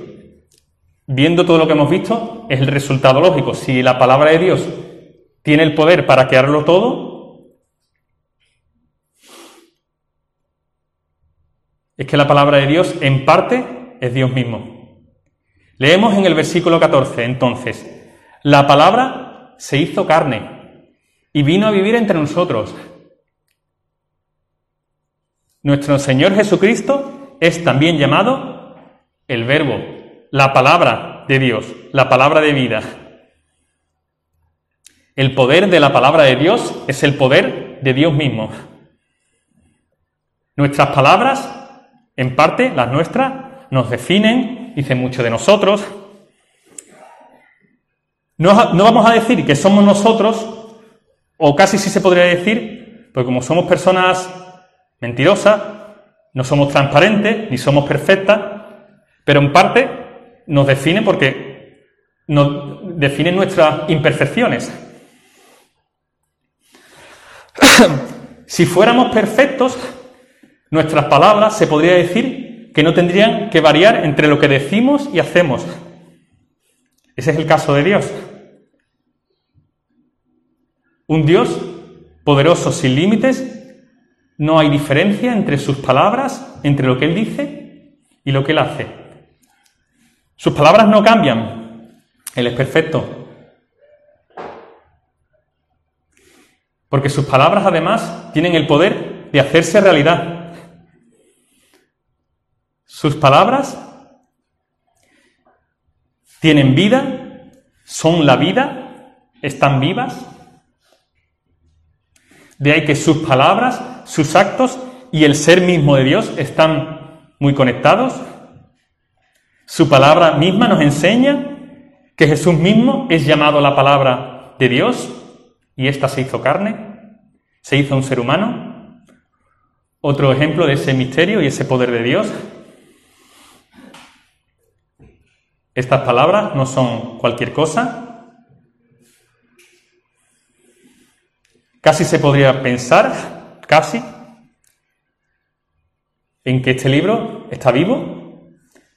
Viendo todo lo que hemos visto, es el resultado lógico. Si la palabra de Dios tiene el poder para crearlo todo, es que la palabra de Dios, en parte, es Dios mismo. Leemos en el versículo catorce, entonces, la palabra se hizo carne y vino a vivir entre nosotros. Nuestro Señor Jesucristo es también llamado el verbo, la palabra de Dios, la palabra de vida. El poder de la palabra de Dios es el poder de Dios mismo. Nuestras palabras, en parte las nuestras, nos definen, dicen mucho de nosotros. No, no vamos a decir que somos nosotros, o casi sí se podría decir, porque como somos personas mentirosas, no somos transparentes, ni somos perfectas, pero en parte nos define porque nos definen nuestras imperfecciones. Si fuéramos perfectos, nuestras palabras se podría decir que no tendrían que variar entre lo que decimos y hacemos. Ese es el caso de Dios. Un Dios poderoso sin límites, no hay diferencia entre sus palabras, entre lo que Él dice y lo que Él hace. Sus palabras no cambian. Él es perfecto. Porque sus palabras, además, tienen el poder de hacerse realidad. Sus palabras tienen vida, son la vida, están vivas. De ahí que sus palabras, sus actos y el ser mismo de Dios están muy conectados. Su palabra misma nos enseña que Jesús mismo es llamado la palabra de Dios y ésta se hizo carne, se hizo un ser humano. Otro ejemplo de ese misterio y ese poder de Dios. Estas palabras no son cualquier cosa. Casi se podría pensar, casi, en que este libro está vivo.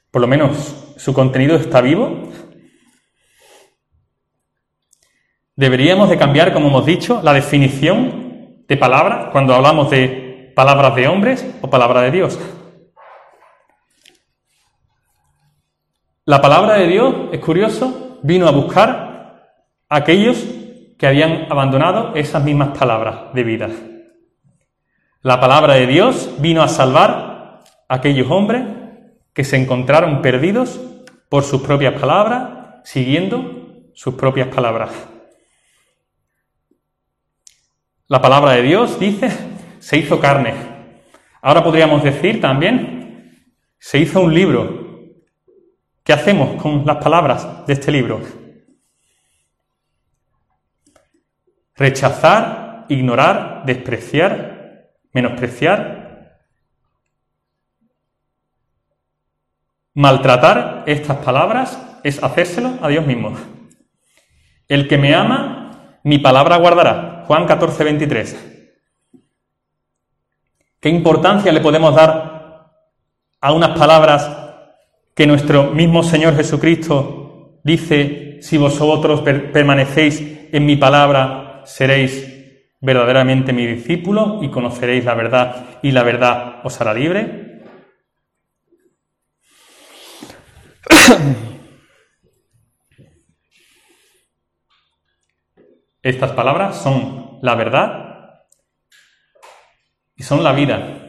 Por lo menos su contenido está vivo. Deberíamos de cambiar, como hemos dicho, la definición de palabra cuando hablamos de palabras de hombres o palabra de Dios. La palabra de Dios, es curioso, vino a buscar a aquellos que habían abandonado esas mismas palabras de vida. La palabra de Dios vino a salvar a aquellos hombres que se encontraron perdidos por sus propias palabras, siguiendo sus propias palabras. La palabra de Dios, dice, se hizo carne. Ahora podríamos decir también, se hizo un libro. ¿Qué hacemos con las palabras de este libro? Rechazar, ignorar, despreciar, menospreciar. Maltratar estas palabras es hacérselo a Dios mismo. El que me ama, mi palabra guardará. Juan catorce, veintitrés. ¿Qué importancia le podemos dar a unas palabras que nuestro mismo Señor Jesucristo dice: si vosotros per- permanecéis en mi palabra, seréis verdaderamente mi discípulo y conoceréis la verdad, y la verdad os hará libre? Estas palabras son la verdad y son la vida.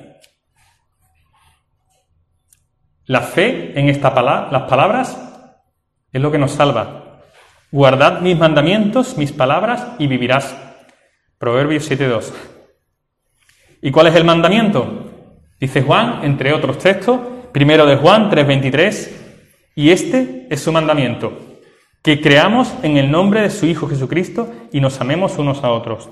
La fe en esta pala- las palabras es lo que nos salva. Guardad mis mandamientos, mis palabras y vivirás. Proverbios siete, dos. ¿Y cuál es el mandamiento? Dice Juan, entre otros textos, primero de Juan tres, veintitrés. Y este es su mandamiento, que creamos en el nombre de su Hijo Jesucristo y nos amemos unos a otros.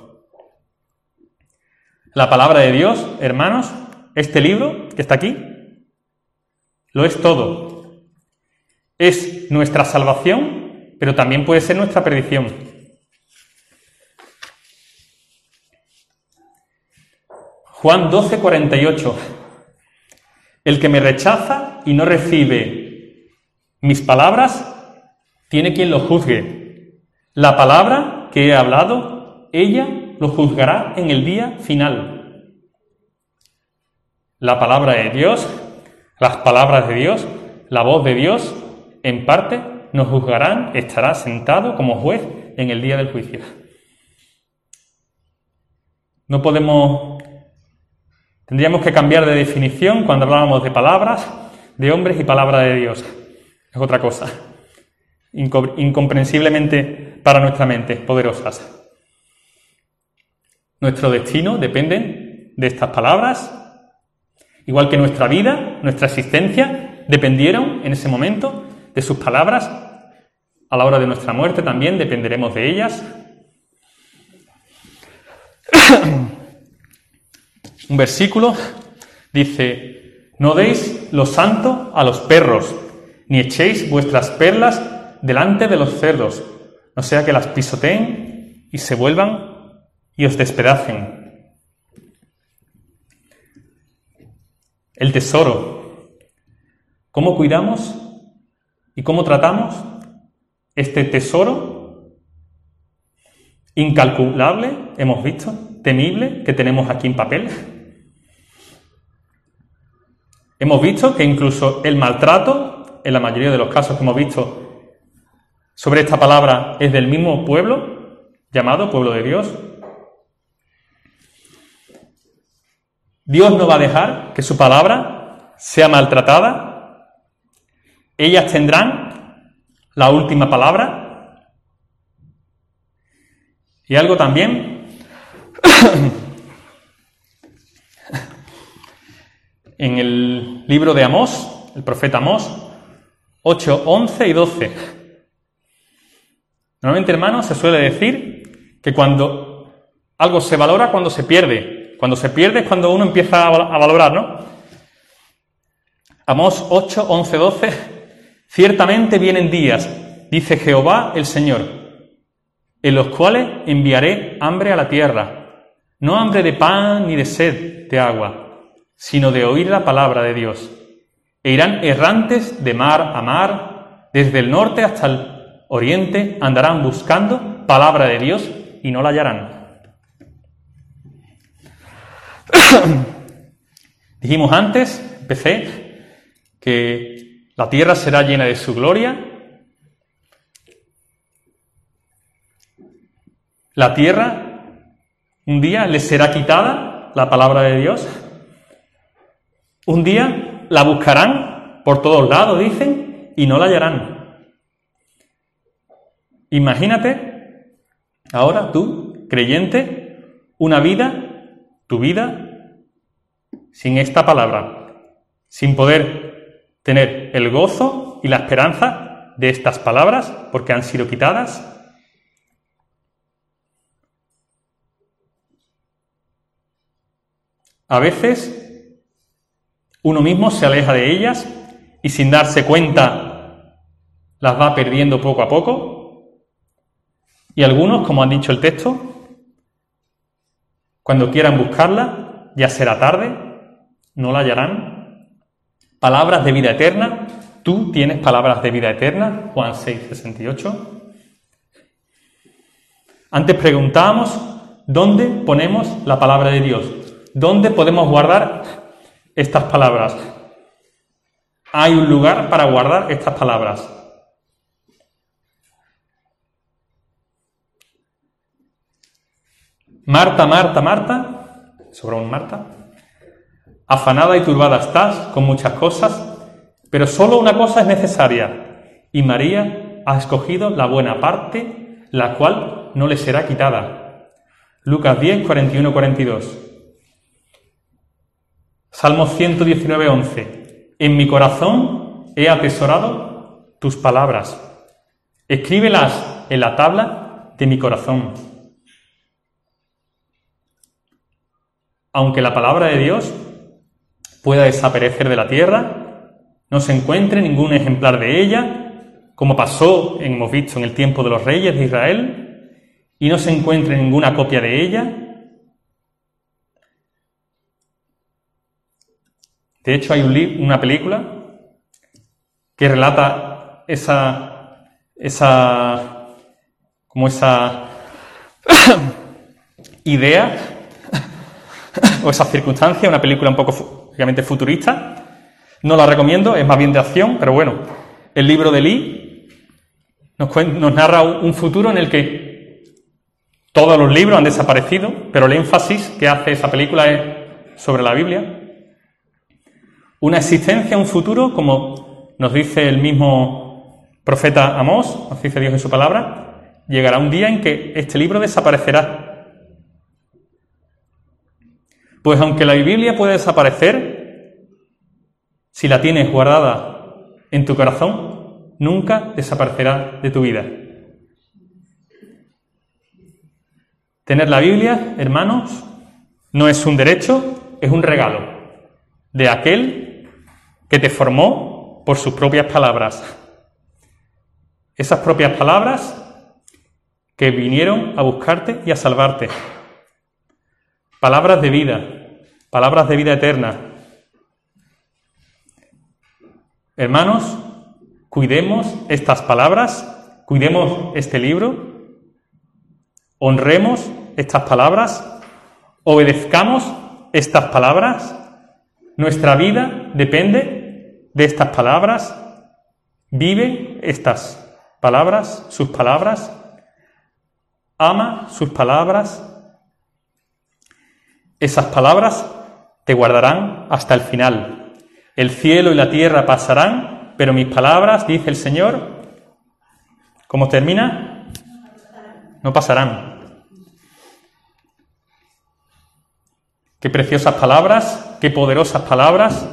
la palabra de Dios, hermanos, este libro que está aquí, lo es todo. Es nuestra salvación, pero también puede ser nuestra perdición. Juan doce, cuarenta y ocho. El que me rechaza y no recibe mis palabras, tiene quien lo juzgue. La palabra que he hablado, ella lo juzgará en el día final. La palabra de Dios, las palabras de Dios, la voz de Dios, en parte nos juzgarán, estará sentado como juez en el día del juicio. No podemos... Tendríamos que cambiar de definición cuando hablábamos de palabras, de hombres y palabra de Dios. Es otra cosa. Incomprensiblemente para nuestra mente, poderosas. Nuestro destino depende de estas palabras, igual que nuestra vida, nuestra existencia, dependieron en ese momento de sus palabras. A la hora de nuestra muerte también dependeremos de ellas. Un versículo dice: no deis lo santo a los perros, ni echéis vuestras perlas delante de los cerdos, no sea que las pisoteen y se vuelvan y os despedacen. El tesoro. ¿Cómo cuidamos y cómo tratamos este tesoro incalculable, hemos visto, temible, que tenemos aquí en papel? Hemos visto que incluso el maltrato, en la mayoría de los casos que hemos visto sobre esta palabra, es del mismo pueblo, llamado pueblo de Dios. Dios no va a dejar que su palabra sea maltratada. Ellas tendrán la última palabra. Y algo también, en el libro de Amós, el profeta Amós, ocho, once y doce. Normalmente, hermanos, se suele decir que cuando algo se valora, cuando se pierde. Cuando se pierde es cuando uno empieza a valorar, ¿no? Amós ocho, once, doce. Ciertamente vienen días, dice Jehová el Señor, en los cuales enviaré hambre a la tierra, no hambre de pan ni de sed de agua, sino de oír la palabra de Dios. E irán errantes de mar a mar, desde el norte hasta el oriente andarán buscando palabra de Dios y no la hallarán. Dijimos antes, empecé, que la tierra será llena de su gloria. La tierra un día le será quitada la palabra de Dios. Un día la buscarán por todos lados, dicen, y no la hallarán. Imagínate ahora tú, creyente, una vida, tu vida, sin esta palabra, sin poder tener el gozo y la esperanza de estas palabras, porque han sido quitadas. A veces uno mismo se aleja de ellas y sin darse cuenta las va perdiendo poco a poco. Y algunos, como han dicho el texto, cuando quieran buscarla ya será tarde. No la hallarán. Palabras de vida eterna. Tú tienes palabras de vida eterna. Juan seis, sesenta y ocho. Antes preguntábamos dónde ponemos la palabra de Dios. ¿Dónde podemos guardar estas palabras? Hay un lugar para guardar estas palabras. Marta, Marta, Marta. Sobra un Marta. Afanada y turbada estás con muchas cosas, pero solo una cosa es necesaria, y María ha escogido la buena parte, la cual no le será quitada. Lucas diez, cuarenta y uno, cuarenta y dos. Salmo ciento diecinueve, once. En mi corazón he atesorado tus palabras. Escríbelas en la tabla de mi corazón. aunque la palabra de Dios pueda desaparecer de la tierra, no se encuentre ningún ejemplar de ella, como pasó, hemos visto, en el tiempo de los reyes de Israel, y no se encuentre ninguna copia de ella. De hecho, hay un libro, una película que relata esa, esa, como esa idea o esa circunstancia, una película un poco obviamente futurista. No la recomiendo, es más bien de acción, pero bueno, el libro de Lee nos, cuenta, nos narra un futuro en el que todos los libros han desaparecido, pero el énfasis que hace esa película es sobre la Biblia. Una existencia, un futuro, como nos dice el mismo profeta Amós, nos dice Dios en su palabra, llegará un día en que este libro desaparecerá. Pues aunque la Biblia puede desaparecer, si la tienes guardada en tu corazón, nunca desaparecerá de tu vida. Tener la Biblia, hermanos, no es un derecho, es un regalo de aquel que te formó por sus propias palabras. Esas propias palabras que vinieron a buscarte y a salvarte. Palabras de vida, palabras de vida eterna. Hermanos, cuidemos estas palabras, cuidemos este libro, honremos estas palabras, obedezcamos estas palabras. Nuestra vida depende de estas palabras, vive estas palabras, sus palabras, ama sus palabras. Esas palabras te guardarán hasta el final. El cielo y la tierra pasarán, pero mis palabras, dice el Señor, ¿cómo termina? No pasarán. Qué preciosas palabras, qué poderosas palabras,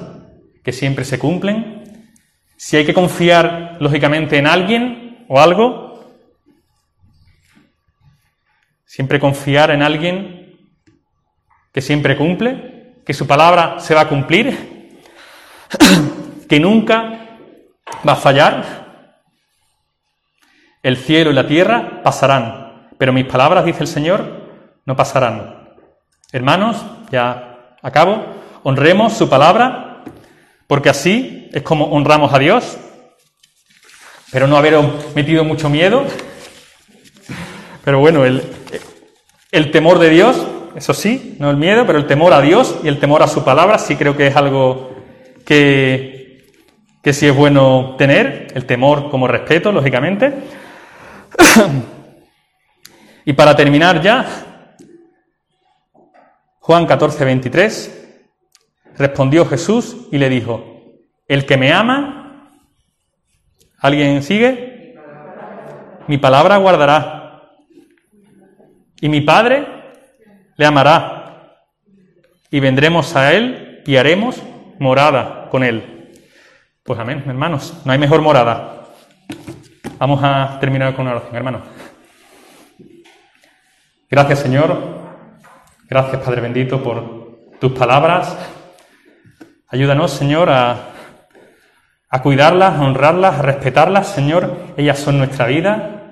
que siempre se cumplen. Si hay que confiar, lógicamente, en alguien o algo, siempre confiar en alguien que siempre cumple, que su palabra se va a cumplir, que nunca va a fallar. El cielo y la tierra pasarán, pero mis palabras, dice el Señor, no pasarán. Hermanos, ya acabo, honremos su palabra, porque así es como honramos a Dios. Pero no haber metido mucho miedo. Pero bueno, el, el temor de Dios, eso sí, no el miedo, pero el temor a Dios y el temor a su palabra sí creo que es algo que, que sí es bueno tener. El temor como respeto, lógicamente. Y para terminar ya, Juan catorce veintitrés... Respondió Jesús y le dijo: el que me ama, ¿alguien sigue? Mi palabra guardará, y mi Padre le amará, y vendremos a él y haremos morada con él. Pues amén, hermanos, no hay mejor morada. Vamos a terminar con una oración, hermanos. Gracias, Señor. Gracias, Padre bendito, por tus palabras. Ayúdanos, Señor, a, a cuidarlas, a honrarlas, a respetarlas, Señor. Ellas son nuestra vida.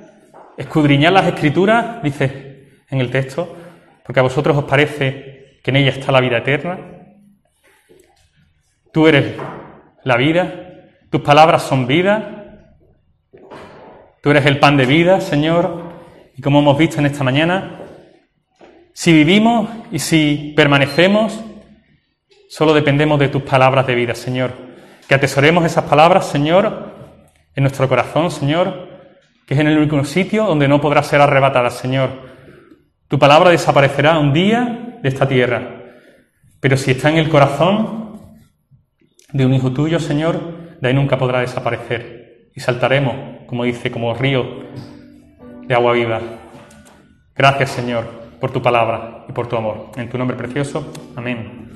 Escudriñad las Escrituras, dice en el texto, porque a vosotros os parece que en ellas está la vida eterna. Tú eres la vida, tus palabras son vida. Tú eres el pan de vida, Señor. Y como hemos visto en esta mañana, si vivimos y si permanecemos, solo dependemos de tus palabras de vida, Señor. Que atesoremos esas palabras, Señor, en nuestro corazón, Señor, que es en el único sitio donde no podrá ser arrebatada, Señor. Tu palabra desaparecerá un día de esta tierra, pero si está en el corazón de un hijo tuyo, Señor, de ahí nunca podrá desaparecer. Y saltaremos, como dice, como río de agua viva. Gracias, Señor, por tu palabra y por tu amor. En tu nombre precioso. Amén.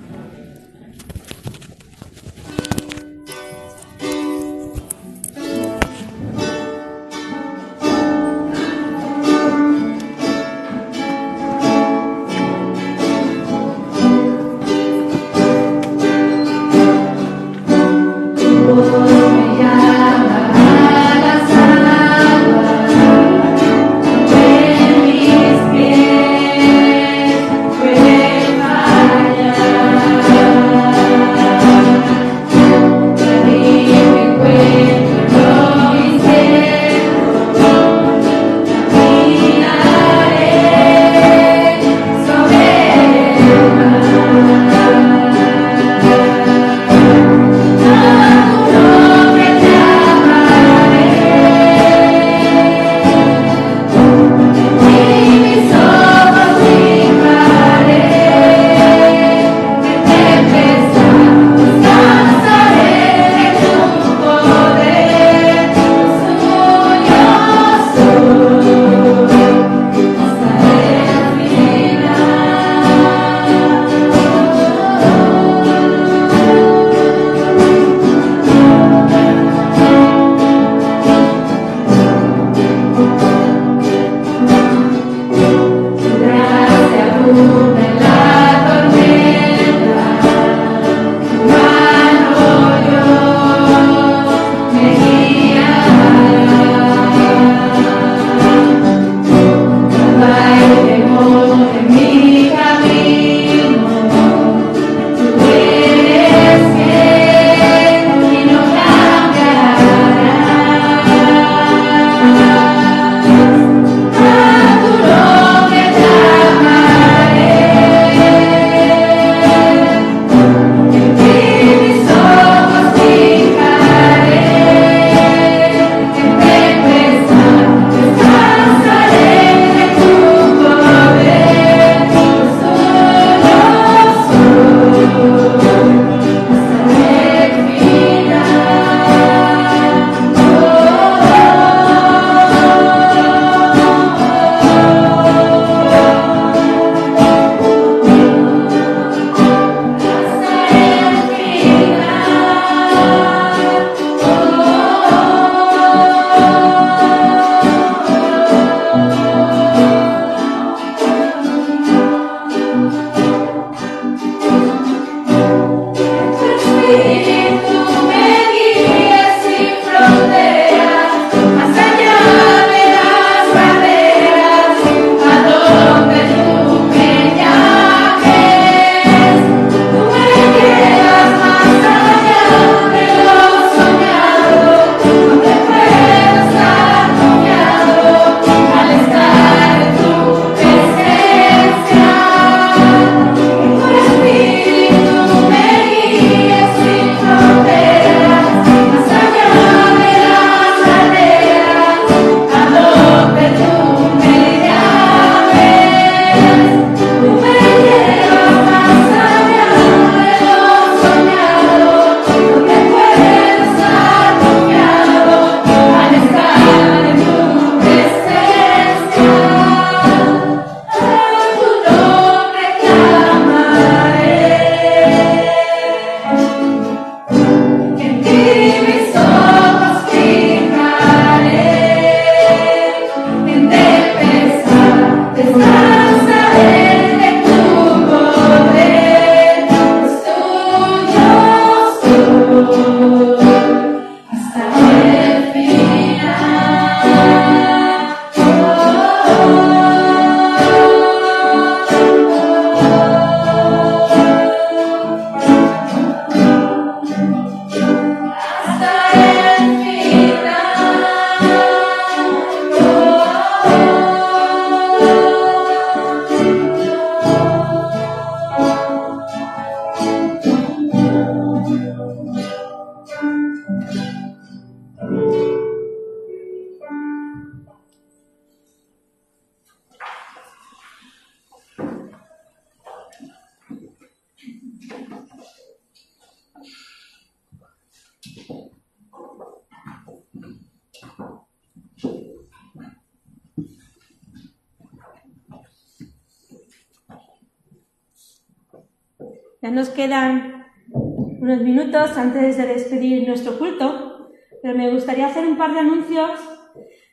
Ya nos quedan unos minutos antes de despedir nuestro culto, pero me gustaría hacer un par de anuncios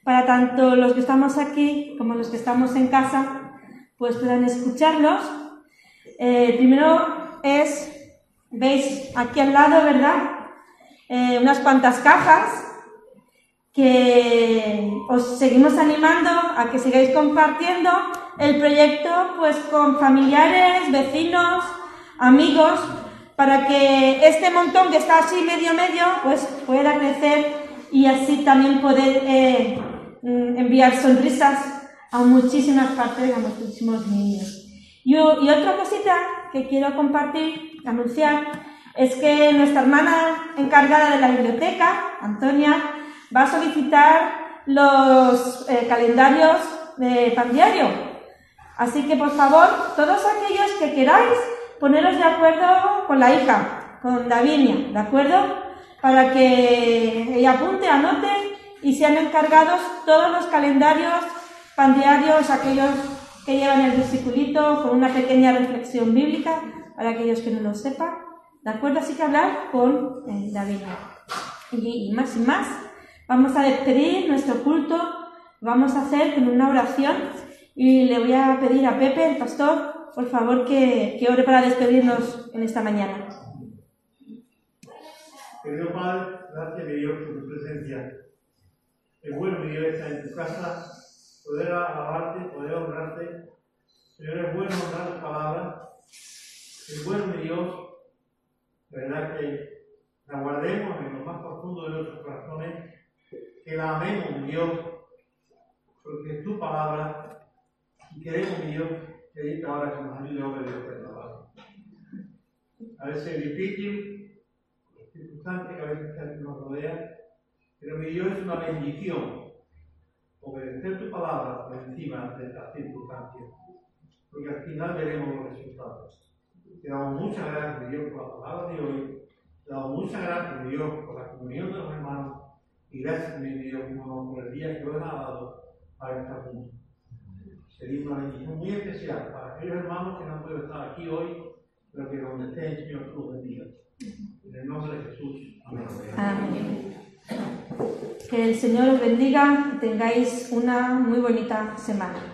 para tanto los que estamos aquí como los que estamos en casa, pues puedan escucharlos. Eh, primero es, veis aquí al lado, ¿verdad? Eh, unas cuantas cajas que os seguimos animando a que sigáis compartiendo el proyecto pues con familiares, vecinos, amigos, para que este montón que está así medio medio pues pueda crecer y así también poder eh, enviar sonrisas a muchísimas partes, a muchísimos niños. Y, y otra cosita que quiero compartir, anunciar, es que nuestra hermana encargada de la biblioteca, Antonia, va a solicitar los eh, calendarios de pan diario. Así que, por favor, todos aquellos que queráis, poneros de acuerdo con la hija, con Davinia, ¿de acuerdo? Para que ella apunte, anote y sean encargados todos los calendarios pan diarios, aquellos que llevan el versiculito con una pequeña reflexión bíblica, para aquellos que no lo sepan, ¿de acuerdo? Así que hablar con eh, Davinia. Y, y más y más. Vamos a despedir nuestro culto, vamos a hacer con una oración y le voy a pedir a Pepe, el pastor, por favor que, que ore para despedirnos en esta mañana. Querido Padre, gracias mi Dios por tu presencia. Es bueno mi Dios estar en tu casa, poder alabarte, poder honrarte. Señor, es bueno honrar tu palabra. Es bueno mi Dios, de verdad que la guardemos en lo más profundo de nuestros corazones, que la amemos, mi Dios, porque es tu palabra, y queremos, mi Dios, pedirte ahora que nos ayude a obedecer la palabra. A veces es difícil, es circunstante, que a veces nos rodea, pero mi Dios, es una bendición obedecer tu palabra por encima de las circunstancias, porque al final veremos los resultados. Te damos muchas gracias, mi Dios, por la palabra de hoy, te damos muchas gracias, mi Dios, por la comunión de los hermanos, y gracias, mi Dios, por el día que os ha dado para estar juntos. Sería una bendición muy especial para aquellos hermanos que no han podido estar aquí hoy, pero que donde esté el Señor los bendiga. En el nombre de Jesús. Amén. Amén. Que el Señor os bendiga y tengáis una muy bonita semana.